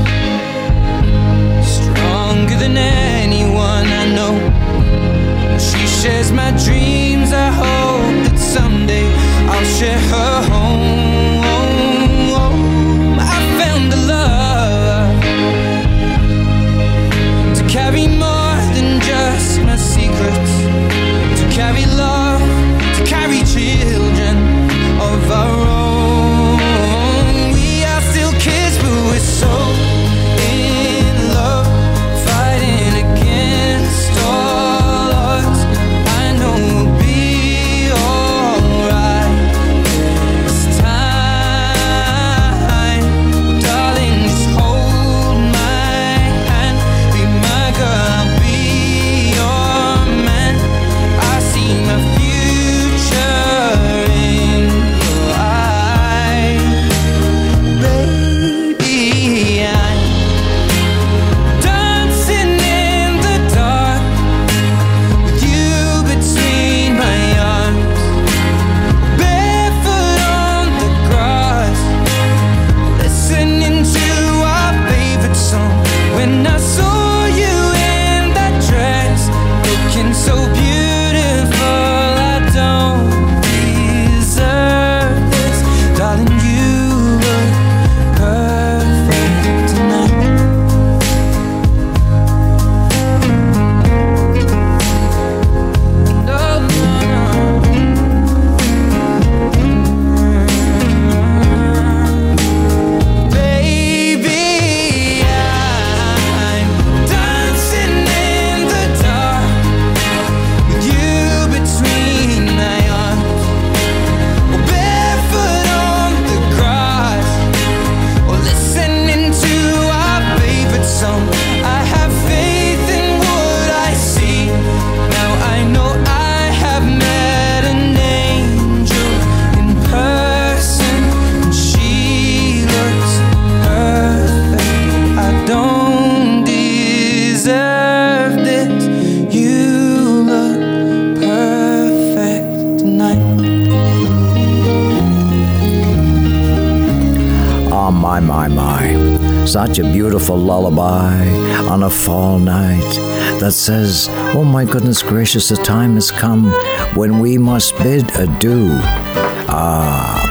stronger than anyone I know. She shares my dreams. I hope that someday I'll share her home. Carry more than just my secrets, to carry love, to carry children of our own. We are still kids, but we're so in love, fighting against all odds. I know we'll be alright this time. My. Such a beautiful lullaby on a fall night that says, oh my goodness gracious, the time has come when we must bid adieu.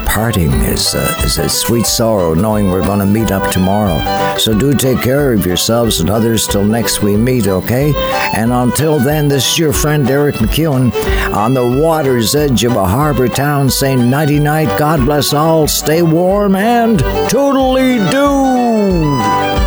Parting is a sweet sorrow, knowing we're going to meet up tomorrow. So do take care of yourselves and others till next we meet, okay? And until then, this is your friend Eric MacEwen on the water's edge of a harbor town saying nighty-night, God bless all, stay warm, and toodly-doo!